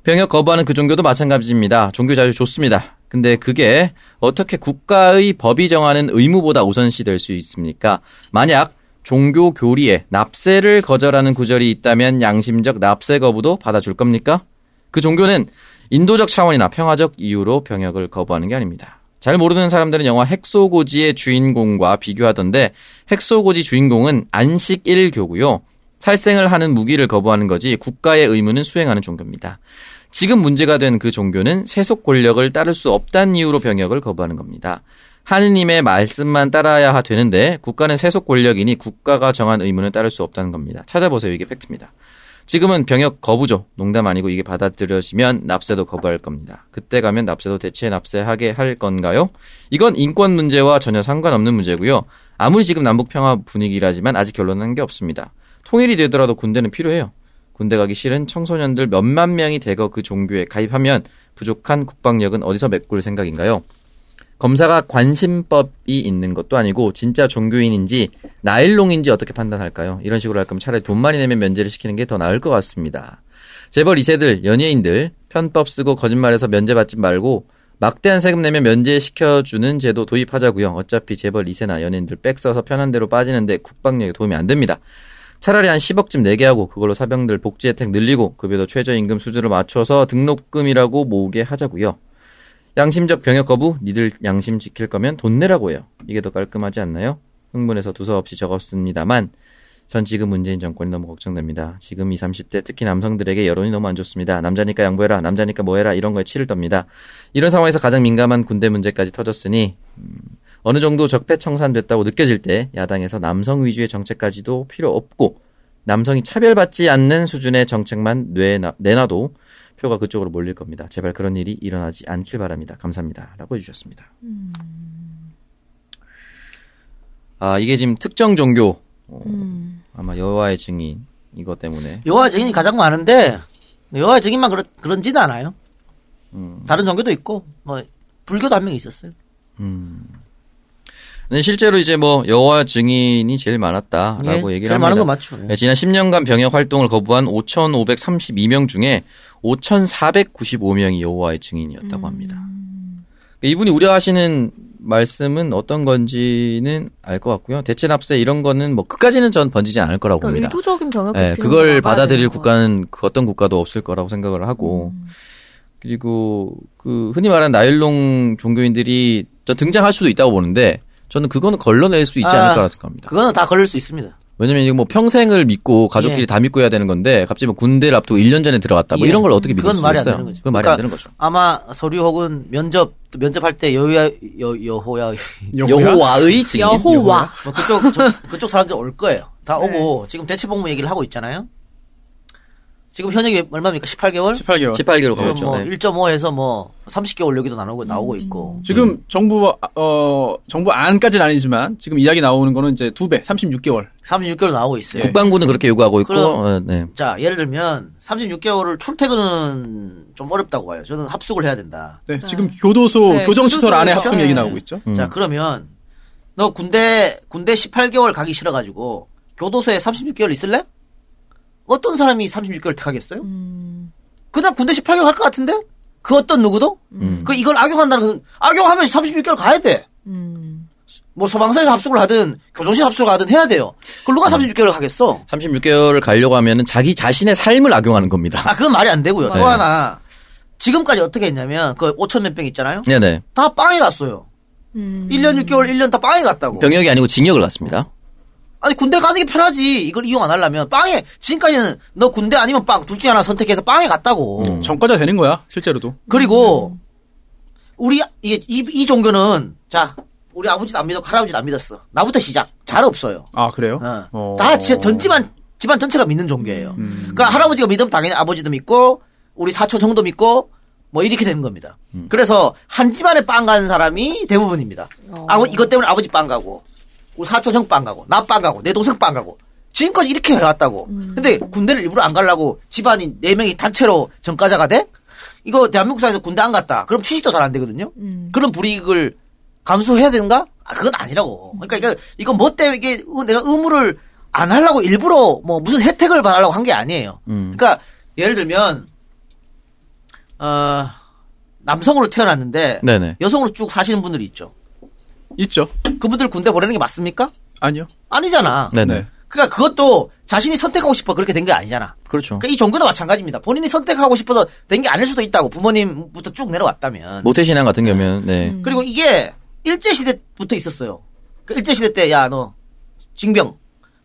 병역 거부하는 그 종교도 마찬가지입니다. 종교 자유 좋습니다. 근데 그게 어떻게 국가의 법이 정하는 의무보다 우선시 될 수 있습니까? 만약 종교 교리에 납세를 거절하는 구절이 있다면 양심적 납세 거부도 받아줄 겁니까? 그 종교는 인도적 차원이나 평화적 이유로 병역을 거부하는 게 아닙니다. 잘 모르는 사람들은 영화 핵소고지의 주인공과 비교하던데 핵소고지 주인공은 안식일 교구요. 살생을 하는 무기를 거부하는 거지 국가의 의무는 수행하는 종교입니다. 지금 문제가 된 그 종교는 세속 권력을 따를 수 없다는 이유로 병역을 거부하는 겁니다. 하느님의 말씀만 따라야 되는데 국가는 세속 권력이니 국가가 정한 의무는 따를 수 없다는 겁니다. 찾아보세요. 이게 팩트입니다. 지금은 병역 거부죠. 농담 아니고 이게 받아들여지면 납세도 거부할 겁니다. 그때 가면 납세도 대체 납세하게 할 건가요? 이건 인권 문제와 전혀 상관없는 문제고요. 아무리 지금 남북평화 분위기라지만 아직 결론난 게 없습니다. 통일이 되더라도 군대는 필요해요. 군대 가기 싫은 청소년들 몇만 명이 대거 그 종교에 가입하면 부족한 국방력은 어디서 메꿀 생각인가요? 검사가 관심법이 있는 것도 아니고 진짜 종교인인지 나일론인지 어떻게 판단할까요? 이런 식으로 할 거면 차라리 돈 많이 내면 면제를 시키는 게 더 나을 것 같습니다. 재벌 2세들, 연예인들 편법 쓰고 거짓말해서 면제받지 말고 막대한 세금 내면 면제시켜주는 제도 도입하자고요. 어차피 재벌 2세나 연예인들 빽 써서 편한 대로 빠지는데 국방력에 도움이 안 됩니다. 차라리 한 10억쯤 내게 하고 그걸로 사병들 복지 혜택 늘리고 급여도 최저임금 수준을 맞춰서 등록금이라고 모으게 하자고요. 양심적 병역 거부, 니들 양심 지킬 거면 돈 내라고 해요. 이게 더 깔끔하지 않나요? 흥분해서 두서없이 적었습니다만 전 지금 문재인 정권이 너무 걱정됩니다. 지금 20, 30대 특히 남성들에게 여론이 너무 안 좋습니다. 남자니까 양보해라, 남자니까 뭐해라 이런 거에 치를 떱니다. 이런 상황에서 가장 민감한 군대 문제까지 터졌으니 어느 정도 적폐청산됐다고 느껴질 때 야당에서 남성 위주의 정책까지도 필요 없고 남성이 차별받지 않는 수준의 정책만 내놔도 표가 그쪽으로 몰릴 겁니다. 제발 그런 일이 일어나지 않길 바랍니다. 감사합니다. 라고 해주셨습니다. 아 이게 지금 특정 종교 아마 여호와의 증인 이것 때문에 여호와의 증인이 가장 많은데 여호와의 증인만 그런지는 않아요. 다른 종교도 있고 뭐 불교도 한 명 있었어요. 근데 실제로 이제 뭐 여호와 증인이 제일 많았다라고 예, 얘기를 제일 합니다. 제일 많은 건 맞죠. 예. 지난 10년간 병역 활동을 거부한 5,532명 중에 5,495명이 여호와의 증인이었다고 합니다. 이분이 우려하시는 말씀은 어떤 건지는 알 것 같고요. 대체 납세 이런 거는 뭐 끝까지는 전 번지지 않을 거라고 그러니까 봅니다. 의도적인 병역 예, 그걸 받아들일 국가는 그 어떤 국가도 없을 거라고 생각을 하고 그리고 그 흔히 말하는 나일론 종교인들이 저 등장할 수도 있다고 보는데 저는 그거는 걸러낼 수 있지 않을까라고 생각합니다. 그거는 다 걸릴 수 있습니다. 왜냐면 이거 뭐 평생을 믿고 가족끼리 예. 다 믿고 해야 되는 건데 갑자기 뭐 군대를 앞두고 1년 전에 들어갔다 뭐 예. 이런 걸 어떻게 믿을 수 있어요? 그건 말이 안 되는 거죠. 아마 서류 혹은 면접할 때 여호와의 증인 여호와 뭐 그쪽 사람들 올 거예요. 다 오고 지금 대체 복무 얘기를 하고 있잖아요. 지금 현역이 얼마입니까? 18개월? 18개월 가겠죠. 뭐 네. 1.5에서 뭐 30개월 여기도 나오고 있고. 지금 정부 안까지는 아니지만 지금 이야기 나오는 거는 이제 2배, 36개월. 36개월 나오고 있어요. 국방부는 그렇게 요구하고 있고. 네. 자, 예를 들면 36개월을 출퇴근은 좀 어렵다고 봐요. 저는 합숙을 해야 된다. 네. 네. 지금 교도소, 네. 교정시설 안에 합숙 얘기 나오고 있죠. 자, 그러면 너 군대 18개월 가기 싫어가지고 교도소에 36개월 있을래? 어떤 사람이 36개월 택하겠어요? 그냥 군대 18개월 갈 것 같은데? 그 어떤 누구도? 그 이걸 악용한다는 것은, 악용하면 36개월 가야 돼. 뭐 소방서에서 합숙을 하든, 교도소에서 합숙을 하든 해야 돼요. 그걸 누가 36개월을 가겠어? 36개월을 가려고 하면은 자기 자신의 삶을 악용하는 겁니다. 아, 그건 말이 안 되고요. 네. 또 하나, 지금까지 어떻게 했냐면, 그 5,000몇 명 있잖아요? 네네. 다 빵에 갔어요. 1년 6개월, 1년 다 빵에 갔다고. 병역이 아니고 징역을 갔습니다. 아니 군대 가는 게 편하지. 이걸 이용 안 하려면 빵에 지금까지는 너 군대 아니면 빵 둘 중에 하나 선택해서 빵에 갔다고. 전과자 되는 거야 실제로도. 그리고 우리 이 종교는 자 우리 아버지도 안 믿었고 할아버지도 안 믿었어. 나부터 시작. 잘 없어요. 아 그래요? 어. 다 집안 전체가 믿는 종교예요. 그러니까 할아버지가 믿으면 당연히 아버지도 믿고 우리 사촌 형도 믿고 뭐 이렇게 되는 겁니다. 그래서 한 집안에 빵 가는 사람이 대부분입니다. 이것 때문에 아버지 빵 가고 우리 사촌 형 빵 가고 나 빵 가고 내 동생 빵 가고 지금까지 이렇게 해왔다고. 근데 군대를 일부러 안 가려고 집안이 4명이 단체로 전과자가 돼? 이거 대한민국 사회에서 군대 안 갔다. 그럼 취직도 잘 안 되거든요. 그런 불이익을 감수해야 되는가? 아, 그건 아니라고. 그러니까 이거 뭐 때문에 이게 내가 의무를 안 하려고 일부러 뭐 무슨 혜택을 받으려고 한 게 아니에요. 그러니까 예를 들면 남성으로 태어났는데 네네. 여성으로 쭉 사시는 분들이 있죠. 있죠. 그분들 군대 보내는 게 맞습니까? 아니요. 아니잖아. 네네. 그러니까 그것도 자신이 선택하고 싶어 그렇게 된 게 아니잖아. 그렇죠. 그러니까 이 종교도 마찬가지입니다. 본인이 선택하고 싶어서 된 게 아닐 수도 있다고. 부모님부터 쭉 내려왔다면. 모태신앙 같은 경우는. 네. 그리고 이게 일제시대부터 있었어요. 그러니까 일제시대 때 야 너 징병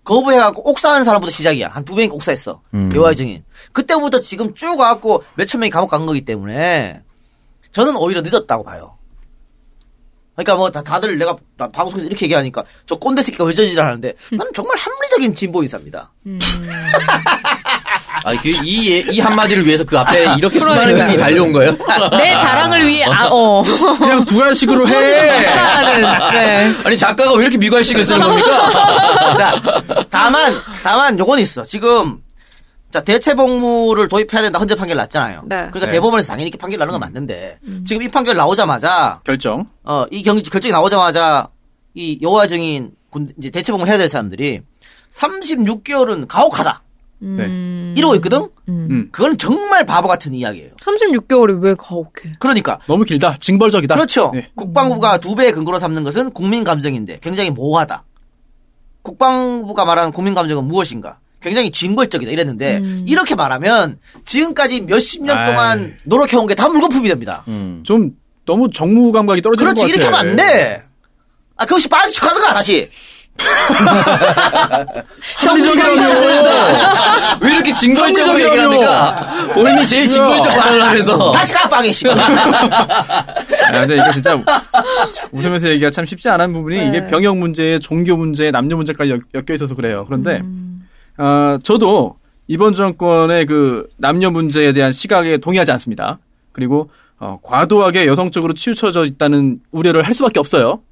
거부해갖고 옥사하는 사람부터 시작이야. 한 2명이 옥사했어. 여호와의 증인. 그때부터 지금 쭉 와갖고 몇천 명이 감옥 간 거기 때문에 저는 오히려 늦었다고 봐요. 그러니까 뭐 다들 내가 방송에서 이렇게 얘기하니까 저 꼰대 새끼가 왜 저지랄하는데 나는 정말 합리적인 진보 인사입니다. 이 한마디를 위해서 그 앞에 이렇게 수많은 분이 달려온 거예요? 내 자랑을 위해, 그냥 두알식으로 해. 네. 아니, 작가가 왜 이렇게 미괄식을 쓰는 겁니까? 자, 다만, 요건 있어. 지금, 자, 대체복무를 도입해야 된다. 헌재 판결 났잖아요. 네. 그러니까 네. 대법원에서 당연히 이렇게 판결 나는 건 맞는데, 지금 이 판결 나오자마자. 결정. 결정이 나오자마자, 이 여호와의 증인, 이제 대체복무 해야 될 사람들이 36개월은 가혹하다. 네. 이러고 있거든? 그건 정말 바보 같은 이야기예요. 36개월이 왜 가혹해? 그러니까. 너무 길다. 징벌적이다. 그렇죠. 네. 국방부가 2배의 근거로 삼는 것은 국민 감정인데 굉장히 모호하다. 국방부가 말하는 국민 감정은 무엇인가? 굉장히 징벌적이다 이랬는데 이렇게 말하면 지금까지 몇십 년 동안 노력해온 게 다 물거품이 됩니다. 좀 너무 정무 감각이 떨어지는 것 같아. 그렇지. 이렇게 하면 안 돼. 아, 그것이 빠르게 척하는 거야 다시. 합리적이라뇨. 왜 이렇게 징벌적으로 얘기를 합니까? 본인이 제일 징벌적 발언을 하면서 다시 깜빡이 씨. 근데 이게 진짜 웃으면서 얘기가 참 쉽지 않은 부분이 네. 이게 병역 문제에 종교 문제에 남녀 문제까지 엮여 있어서 그래요. 그런데 저도 이번 정권의 그 남녀 문제에 대한 시각에 동의하지 않습니다. 그리고 과도하게 여성적으로 치우쳐져 있다는 우려를 할 수밖에 없어요.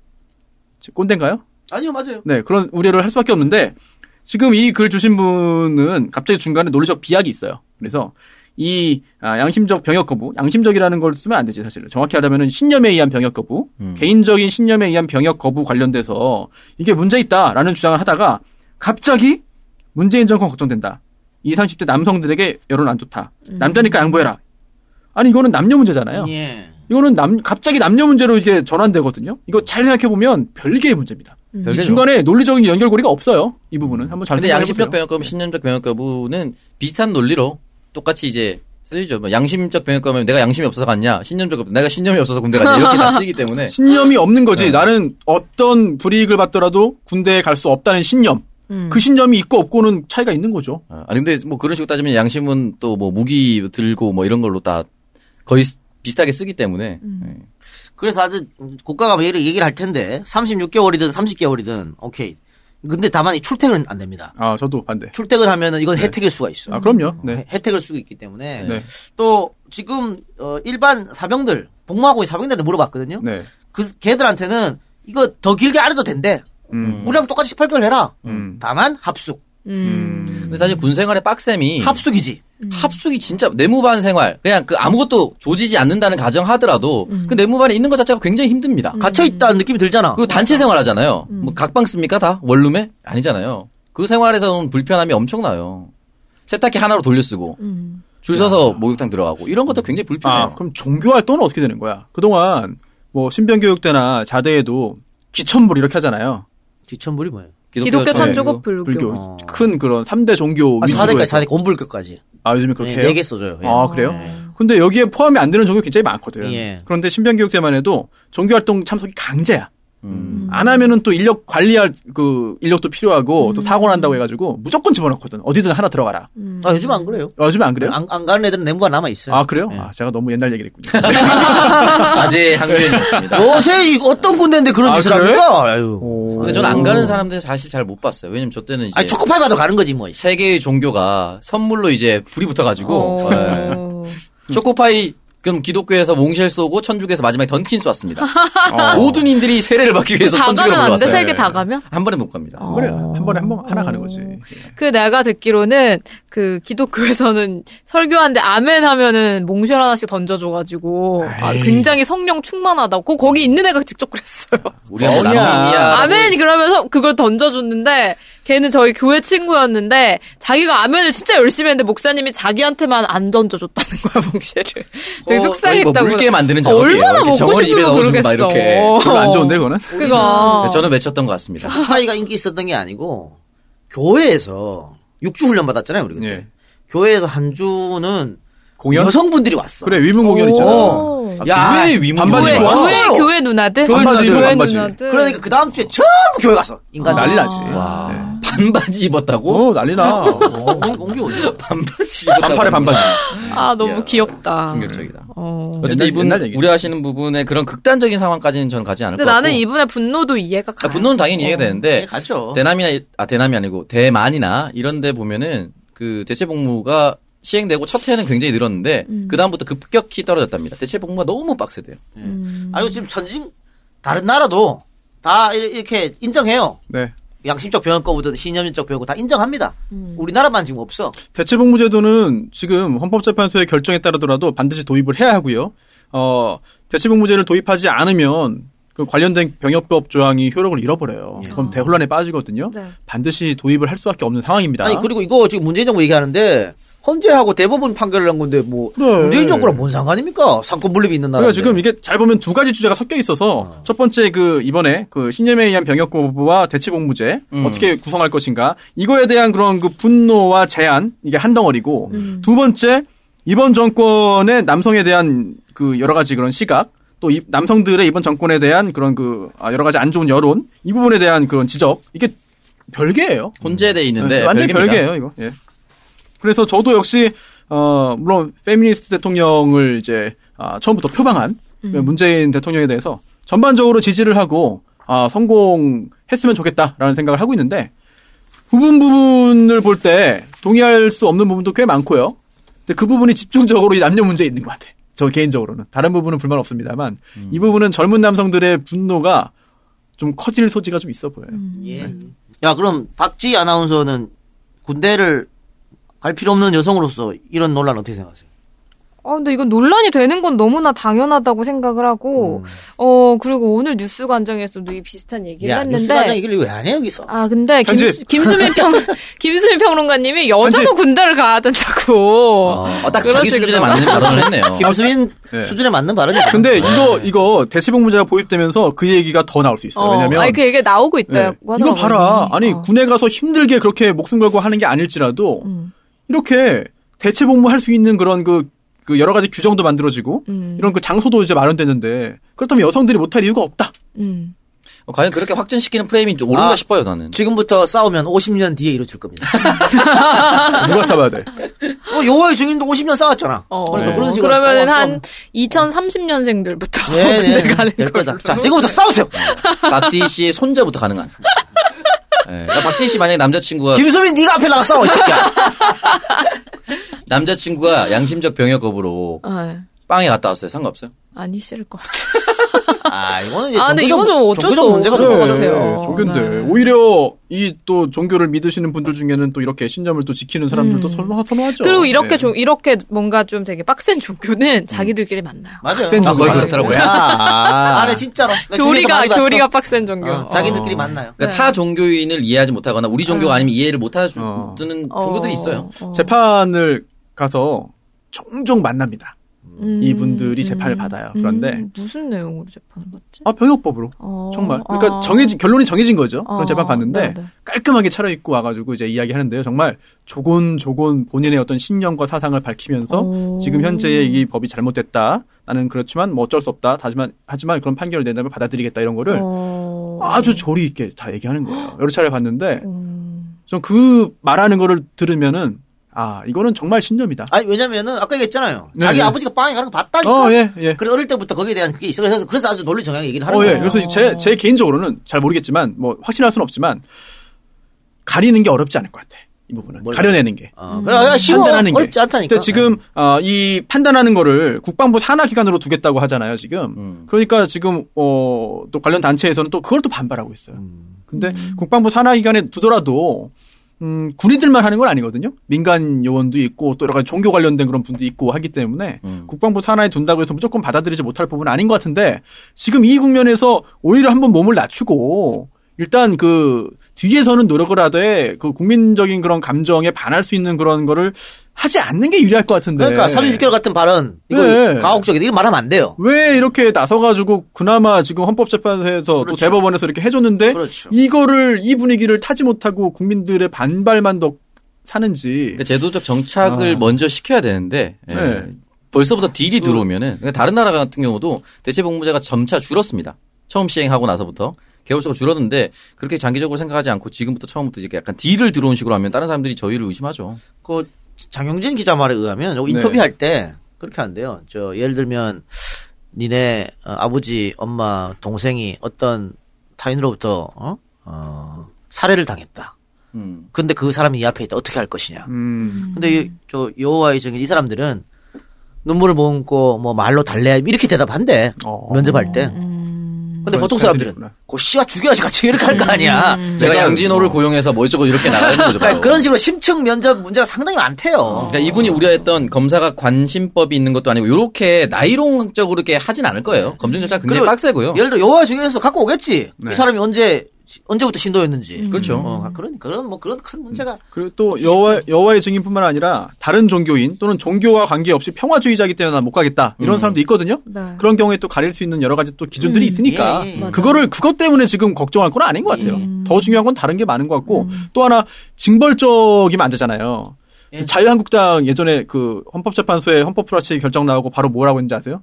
꼰대인가요? 아니요, 맞아요. 네, 그런 우려를 할 수밖에 없는데 지금 이 글 주신 분은 갑자기 중간에 논리적 비약이 있어요. 그래서 이 양심적 병역 거부, 양심적이라는 걸 쓰면 안 되지 사실은. 정확히 하려면은 신념에 의한 병역 거부, 개인적인 신념에 의한 병역 거부 관련돼서 이게 문제 있다라는 주장을 하다가 갑자기 문재인 정권 걱정된다. 20, 30대 남성들에게 여론 안 좋다. 남자니까 양보해라. 아니 이거는 남녀 문제잖아요. 예. 이거는 갑자기 남녀 문제로 이게 전환되거든요. 이거 잘 생각해 보면 별개의 문제입니다. 이 중간에 논리적인 연결고리가 없어요. 이 부분은 한번 잘 생각해 보세요. 양심적 병역 거부, 신념적 병역 거부는 비슷한 논리로 똑같이 이제 쓰이죠. 뭐 양심적 병역 거부면 내가 양심이 없어서 갔냐, 신념적 거부 내가 신념이 없어서 군대 갔냐 이렇게 다 쓰이기 때문에 신념이 없는 거지. 네. 나는 어떤 불이익을 받더라도 군대에 갈 수 없다는 신념. 그 신념이 있고 없고는 차이가 있는 거죠. 아니 근데 뭐 그런 식으로 따지면 양심은 또 뭐 무기 들고 뭐 이런 걸로 다 거의 비슷하게 쓰기 때문에. 네. 그래서 아주 국가가 왜 얘기를 할 텐데 36개월이든 30개월이든 오케이. 근데 다만 이 출퇴근은 안 됩니다. 아 저도 반대. 출퇴근 하면은 이건 네. 혜택일 수가 있어. 아 그럼요. 네. 혜택일 수가 있기 때문에 네. 또 지금 일반 사병들 복무하고 있는 사병들한테 물어봤거든요. 네. 그 걔들한테는 이거 더 길게 안 해도 된대. 우리랑 똑같이 18개월 해라. 다만 합숙. 근데 사실 군 생활의 빡셈이 합숙이지. 합숙이 진짜 내무반 생활 그냥 그 아무것도 조지지 않는다는 가정하더라도 그 내무반에 있는 것 자체가 굉장히 힘듭니다. 갇혀 있다는 느낌이 들잖아. 그리고 단체 생활하잖아요. 뭐 각방 씁니까 다 원룸에 아니잖아요. 그 생활에서는 불편함이 엄청나요. 세탁기 하나로 돌려 쓰고 줄 서서 목욕탕 들어가고 이런 것도 굉장히 불편해요. 아, 그럼 종교 활동은 어떻게 되는 거야? 그동안 뭐 신변교육대나 자대에도 기천불 이렇게 하잖아요. 기천불이 뭐예요? 기독교, 천주교, 불교. 큰 그런 3대 종교. 아, 4대까지, 곰불교까지. 아, 요즘에 그렇게 해요? 4개 써줘요. 예. 아, 그래요? 예. 근데 여기에 포함이 안 되는 종교 굉장히 많거든요. 예. 그런데 신변교육제만 해도 종교활동 참석이 강제야. 안 하면은 또 인력 관리할 그 인력도 필요하고 또 사고 난다고 해가지고 무조건 집어넣거든. 어디든 하나 들어가라. 아 요즘 안 그래요? 요즘 안 그래요? 안 가는 애들은 내무가 남아 있어요. 아 그래요? 네. 아 제가 너무 옛날 얘기를 했군요. 아직 한국에 있습니다. 요새 이 어떤 군대인데 그런 짓을 합니까? 그래? 근데 저는 안 가는 사람들 사실 잘 못 봤어요. 왜냐면 저 때는 이제 초코파이 받으러 가는 거지 뭐. 세 개의 종교가 선물로 이제 불이 붙어가지고 네. 초코파이. 그럼 기독교에서 몽쉘 쏘고 천주교에서 마지막에 던킨 쏘았습니다. 모든 인들이 세례를 받기 위해서 천주교로 올라왔어요. 다 가면 안 돼? 세 개 다 가면? 한 번에 못 갑니다. 그래 한 번에 한 번 하나 가는 거지. 그 내가 듣기로는 그 기독교에서는 설교하는데 아멘 하면은 몽쉘 하나씩 던져줘가지고 아, 굉장히 성령 충만하다고 거기 있는 애가 직접 그랬어요. 우리 아멘이야. 아멘 그러면서 그걸 던져줬는데 걔는 저희 교회 친구였는데 자기가 아멘을 진짜 열심히 했는데 목사님이 자기한테만 안 던져줬다는 거야 몽쉘을. 되게 속상했다고. 뭐 물게 만드는 작업이에요. 얼마나 먹고 싶어서 그러겠어. 이렇게. 별로 안 좋은데 그거는? 그거. 저는 외쳤던 것 같습니다. 초코파이가 인기 있었던 게 아니고 교회에서 6주 훈련 받았잖아요. 우리 그때. 예. 교회에서 한 주는 공연? 여성분들이 왔어. 그래 위문 공연 있잖아. 야, 왜 위문 반바지 입고 왔어? 교회 누나들? 반바지 입고 반바지. 그러니까 그 다음 주에 전부 교회 갔어. 인간 난리 나지. 와. 네. 반바지 입었다고? 오, 난리나. 옹기오. 반바지 입었다고. 반팔에 반바지. 아, 너무 귀엽다. 충격적이다. 어쨌든 이분, 우려하시는 부분의 그런 극단적인 상황까지는 전 가지 않을 것 같고. 근데 나는 이분의 분노도 이해가 가. 아, 분노는 당연히 이해가 되는데. 가죠. 대남이 아니고, 대만이나 이런 데 보면은 그 대체복무가 시행되고 첫 해는 굉장히 늘었는데, 그다음부터 급격히 떨어졌답니다. 대체복무가 너무 빡세대요. 아니, 지금 다른 나라도 다 이렇게 인정해요. 네. 양심적 병역거부든 신념적 병역거부 다 인정합니다. 우리나라만 지금 없어. 대체복무제도는 지금 헌법재판소의 결정에 따르더라도 반드시 도입을 해야 하고요. 대체복무제를 도입하지 않으면 그 관련된 병역법 조항이 효력을 잃어버려요. 예. 그럼 대혼란에 빠지거든요. 네. 반드시 도입을 할 수밖에 없는 상황입니다. 아니 그리고 이거 지금 문재인 정부 얘기하는데 헌재하고 대법원 판결을 한 건데 뭐 그래. 문재인 정부랑 뭔 상관입니까? 상권 분립이 있는 나라. 그러니까 지금 이게 잘 보면 두 가지 주제가 섞여 있어서 첫 번째 그 이번에 그 신념에 의한 병역거부와 대체복무제 어떻게 구성할 것인가 이거에 대한 그런 그 분노와 제안 이게 한 덩어리고 두 번째 이번 정권의 남성에 대한 그 여러 가지 그런 시각. 또 남성들의 이번 정권에 대한 그런 그 여러 가지 안 좋은 여론 이 부분에 대한 그런 지적 이게 별개예요. 혼재돼 있는데 완전 별개예요 이거. 예. 그래서 저도 역시 물론 페미니스트 대통령을 이제 처음부터 표방한 문재인 대통령에 대해서 전반적으로 지지를 하고 성공했으면 좋겠다라는 생각을 하고 있는데 부분을 볼 때 동의할 수 없는 부분도 꽤 많고요. 근데 그 부분이 집중적으로 이 남녀 문제에 있는 것 같아. 저 개인적으로는. 다른 부분은 불만 없습니다만 이 부분은 젊은 남성들의 분노가 좀 커질 소지가 좀 있어 보여요. 예. 네. 야 그럼 박지 아나운서는 군대를 갈 필요 없는 여성으로서 이런 논란 어떻게 생각하세요? 근데 이건 논란이 되는 건 너무나 당연하다고 생각을 하고, 그리고 오늘 뉴스관장에서도 이 비슷한 얘기를 했는데. 뉴스관장 얘기를 왜 안 해, 여기서? 아, 근데, 김수민 평론가님이 여자도 군대를 가야 된다고. 자기 수준에 맞는 발언을 했네요. 김수민 수준에 맞는 발언이요. 근데 이거 대체복무제가 보입되면서 그 얘기가 더 나올 수 있어요. 왜냐면. 아니, 그 얘기가 나오고 있다고 하더라고요. 이거 봐라. 아니, 군에 가서 힘들게 그렇게 목숨 걸고 하는 게 아닐지라도, 이렇게 대체복무 할 수 있는 그런 그 여러 가지 규정도 만들어지고 이런 그 장소도 이제 마련되는데 그렇다면 여성들이 못할 이유가 없다. 과연 그렇게 확진시키는 프레임이 옳은가 싶어요 나는. 지금부터 싸우면 50년 뒤에 이루어질 겁니다. 누가 싸워야 돼? 여호와의 증인도 50년 싸웠잖아. 그러니까 네. 그런 식으로 그러면은 한 2030년생들부터 군대 가는 거다. 자 지금부터 싸우세요. 박지희 씨의 손자부터 가능한. 네. 박지희 씨 만약에 남자친구가 김수민 네가 앞에 나가 싸워 이 새끼야. 남자친구가 양심적 병역 거부로 빵에 갔다 왔어요. 상관없어요? 아니 싫을 것 같아요. 이거는 이제 근데 이거 좀 어쩔 수 없는 것 같아요. 종교인데 오히려 이 또 종교를 믿으시는 분들 중에는 또 이렇게 신념을 또 지키는 사람들도 선호하죠. 그리고 이렇게 이렇게 뭔가 좀 되게 빡센 종교는 자기들끼리 만나요. 맞아요. 거의 그렇더라고요. 아니 진짜로 교리가 빡센 종교. 자기들끼리 만나요. 그러니까 타 종교인을 이해하지 못하거나 우리 종교가 아니면 이해를 못하는 종교들이 있어요. 재판을 가서 종종 만납니다. 이분들이 재판을 받아요. 그런데 무슨 내용으로 재판을 받지? 병역법으로 정말. 그러니까 결론이 정해진 거죠. 그런 재판 받는데 네네. 깔끔하게 차려입고 와가지고 이제 이야기하는데요. 정말 조곤조곤 본인의 어떤 신념과 사상을 밝히면서 지금 현재의 이 법이 잘못됐다. 나는 그렇지만 뭐 어쩔 수 없다. 하지만 그런 판결을 내다면 받아들이겠다 이런 거를 아주 조리 있게 다 얘기하는 거예요. 여러 차례 봤는데 전 그 말하는 거를 들으면은 아 이거는 정말 신념이다. 아니 왜냐면은 아까 얘기했잖아요. 네네. 자기 아버지가 빵에 가는 거 봤다니까. 예, 예. 그래서 어릴 때부터 거기에 대한 그게 있어. 그래서 아주 논리 정향 얘기를 하는 거예요. 그래서 제 개인적으로는 잘 모르겠지만 뭐 확신할 수는 없지만 가리는 게 어렵지 않을 것 같아. 이 부분은 가려내는 게. 그래, 쉬워. 판단하는 게 어렵지 않다니까. 근데 지금 이 판단하는 거를 국방부 산하 기관으로 두겠다고 하잖아요. 지금. 그러니까 지금 또 관련 단체에서는 또 그걸 또 반발하고 있어요. 근데 국방부 산하 기관에 두더라도 군인들만 하는 건 아니거든요. 민간 요원도 있고 또 여러 가지 종교 관련된 그런 분도 있고 하기 때문에 국방부 산하에 둔다고 해서 무조건 받아들이지 못할 부분은 아닌 것 같은데 지금 이 국면에서 오히려 한번 몸을 낮추고 일단 그 뒤에서는 노력을 하되 그 국민적인 그런 감정에 반할 수 있는 그런 거를 하지 않는 게 유리할 것 같은데. 그러니까 36개월 같은 발언 이거 네. 가혹적이다. 이거 말하면 안 돼요. 왜 이렇게 나서가지고 그나마 지금 헌법재판소에서 그렇죠. 또 대법원에서 이렇게 해줬는데 그렇죠. 이거를 이 분위기를 타지 못하고 국민들의 반발만 더 사는지. 그러니까 제도적 정착을 먼저 시켜야 되는데. 네. 네. 벌써부터 딜이 들어오면은 그러니까 다른 나라 같은 경우도 대체복무제가 점차 줄었습니다. 처음 시행하고 나서부터. 개월수가 줄었는데 그렇게 장기적으로 생각하지 않고 지금부터 처음부터 이제 약간 딜을 들어온 식으로 하면 다른 사람들이 저희를 의심하죠. 그 장용진 기자 말에 의하면 네. 인터뷰할 때 그렇게 한대요. 저 예를 들면 니네 아버지, 엄마, 동생이 어떤 타인으로부터 살해를 당했다. 근데 그 사람이 이 앞에 있다. 어떻게 할 것이냐. 근데 저 여호와의 증인 이 사람들은 눈물을 머금고 뭐 말로 달래야 이렇게 대답한대. 면접할 때. 근데 보통 사람들은 그 씨가 죽여야지 같이 이렇게 할 거 아니야. 제가 양진호를 고용해서 뭐 이쪽으로 이렇게 나가는 거죠. 그러니까 그런 식으로 심층 면접 문제가 상당히 많대요. 그러니까 이분이 우려했던 검사가 관심법이 있는 것도 아니고 이렇게 나이롱적으로 이렇게 하진 않을 거예요. 네. 검증 절차 굉장히 빡세고요. 예를 들어 여호와 증인에서 갖고 오겠지. 네. 이 사람이 언제부터 신도였는지. 그렇죠. 그런 큰 문제가. 그리고 또 여호와의 증인뿐만 아니라 다른 종교인 또는 종교와 관계없이 평화주의자이기 때문에 난 못 가겠다. 이런 사람도 있거든요. 네. 그런 경우에 또 가릴 수 있는 여러 가지 또 기준들이 있으니까 그것 때문에 지금 걱정할 건 아닌 것 같아요. 더 중요한 건 다른 게 많은 것 같고 또 하나 징벌적이면 안 되잖아요. 예. 자유한국당 예전에 그 헌법재판소에 헌법불합치 결정 나오고 바로 뭐라고 했는지 아세요?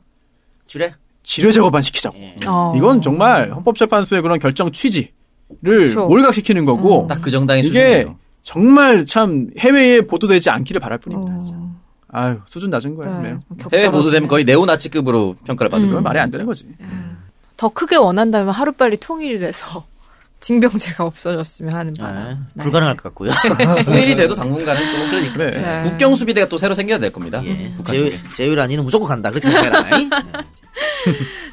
지뢰 제거만 시키자고. 예. 이건 정말 헌법재판소의 그런 결정 취지. 를 몰각시키는 거고 딱 그 정당의 수준이에요. 이게 정말 참 해외에 보도되지 않기를 바랄 뿐입니다. 진짜. 아유 수준 낮은 거예요. 네. 해외 보도되면 거의 네오나치급으로 평가를 받을 거면 말이 안 되는 거지. 더 크게 원한다면 하루빨리 통일이 돼서 징병제가 없어졌으면 하는 바람. 네. 불가능할 것 같고요. 통일이 돼도 당분간은 또 그러니까 네. 국경 수비대가 또 새로 생겨야 될 겁니다. 예. 제유란이는 무조건 간다. 그렇지 않나요?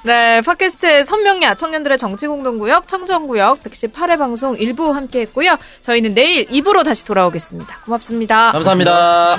네, 팟캐스트 선명야 청년들의 정치공동구역 청정구역 118회 방송 1부 함께했고요. 저희는 내일 2부로 다시 돌아오겠습니다. 고맙습니다. 감사합니다.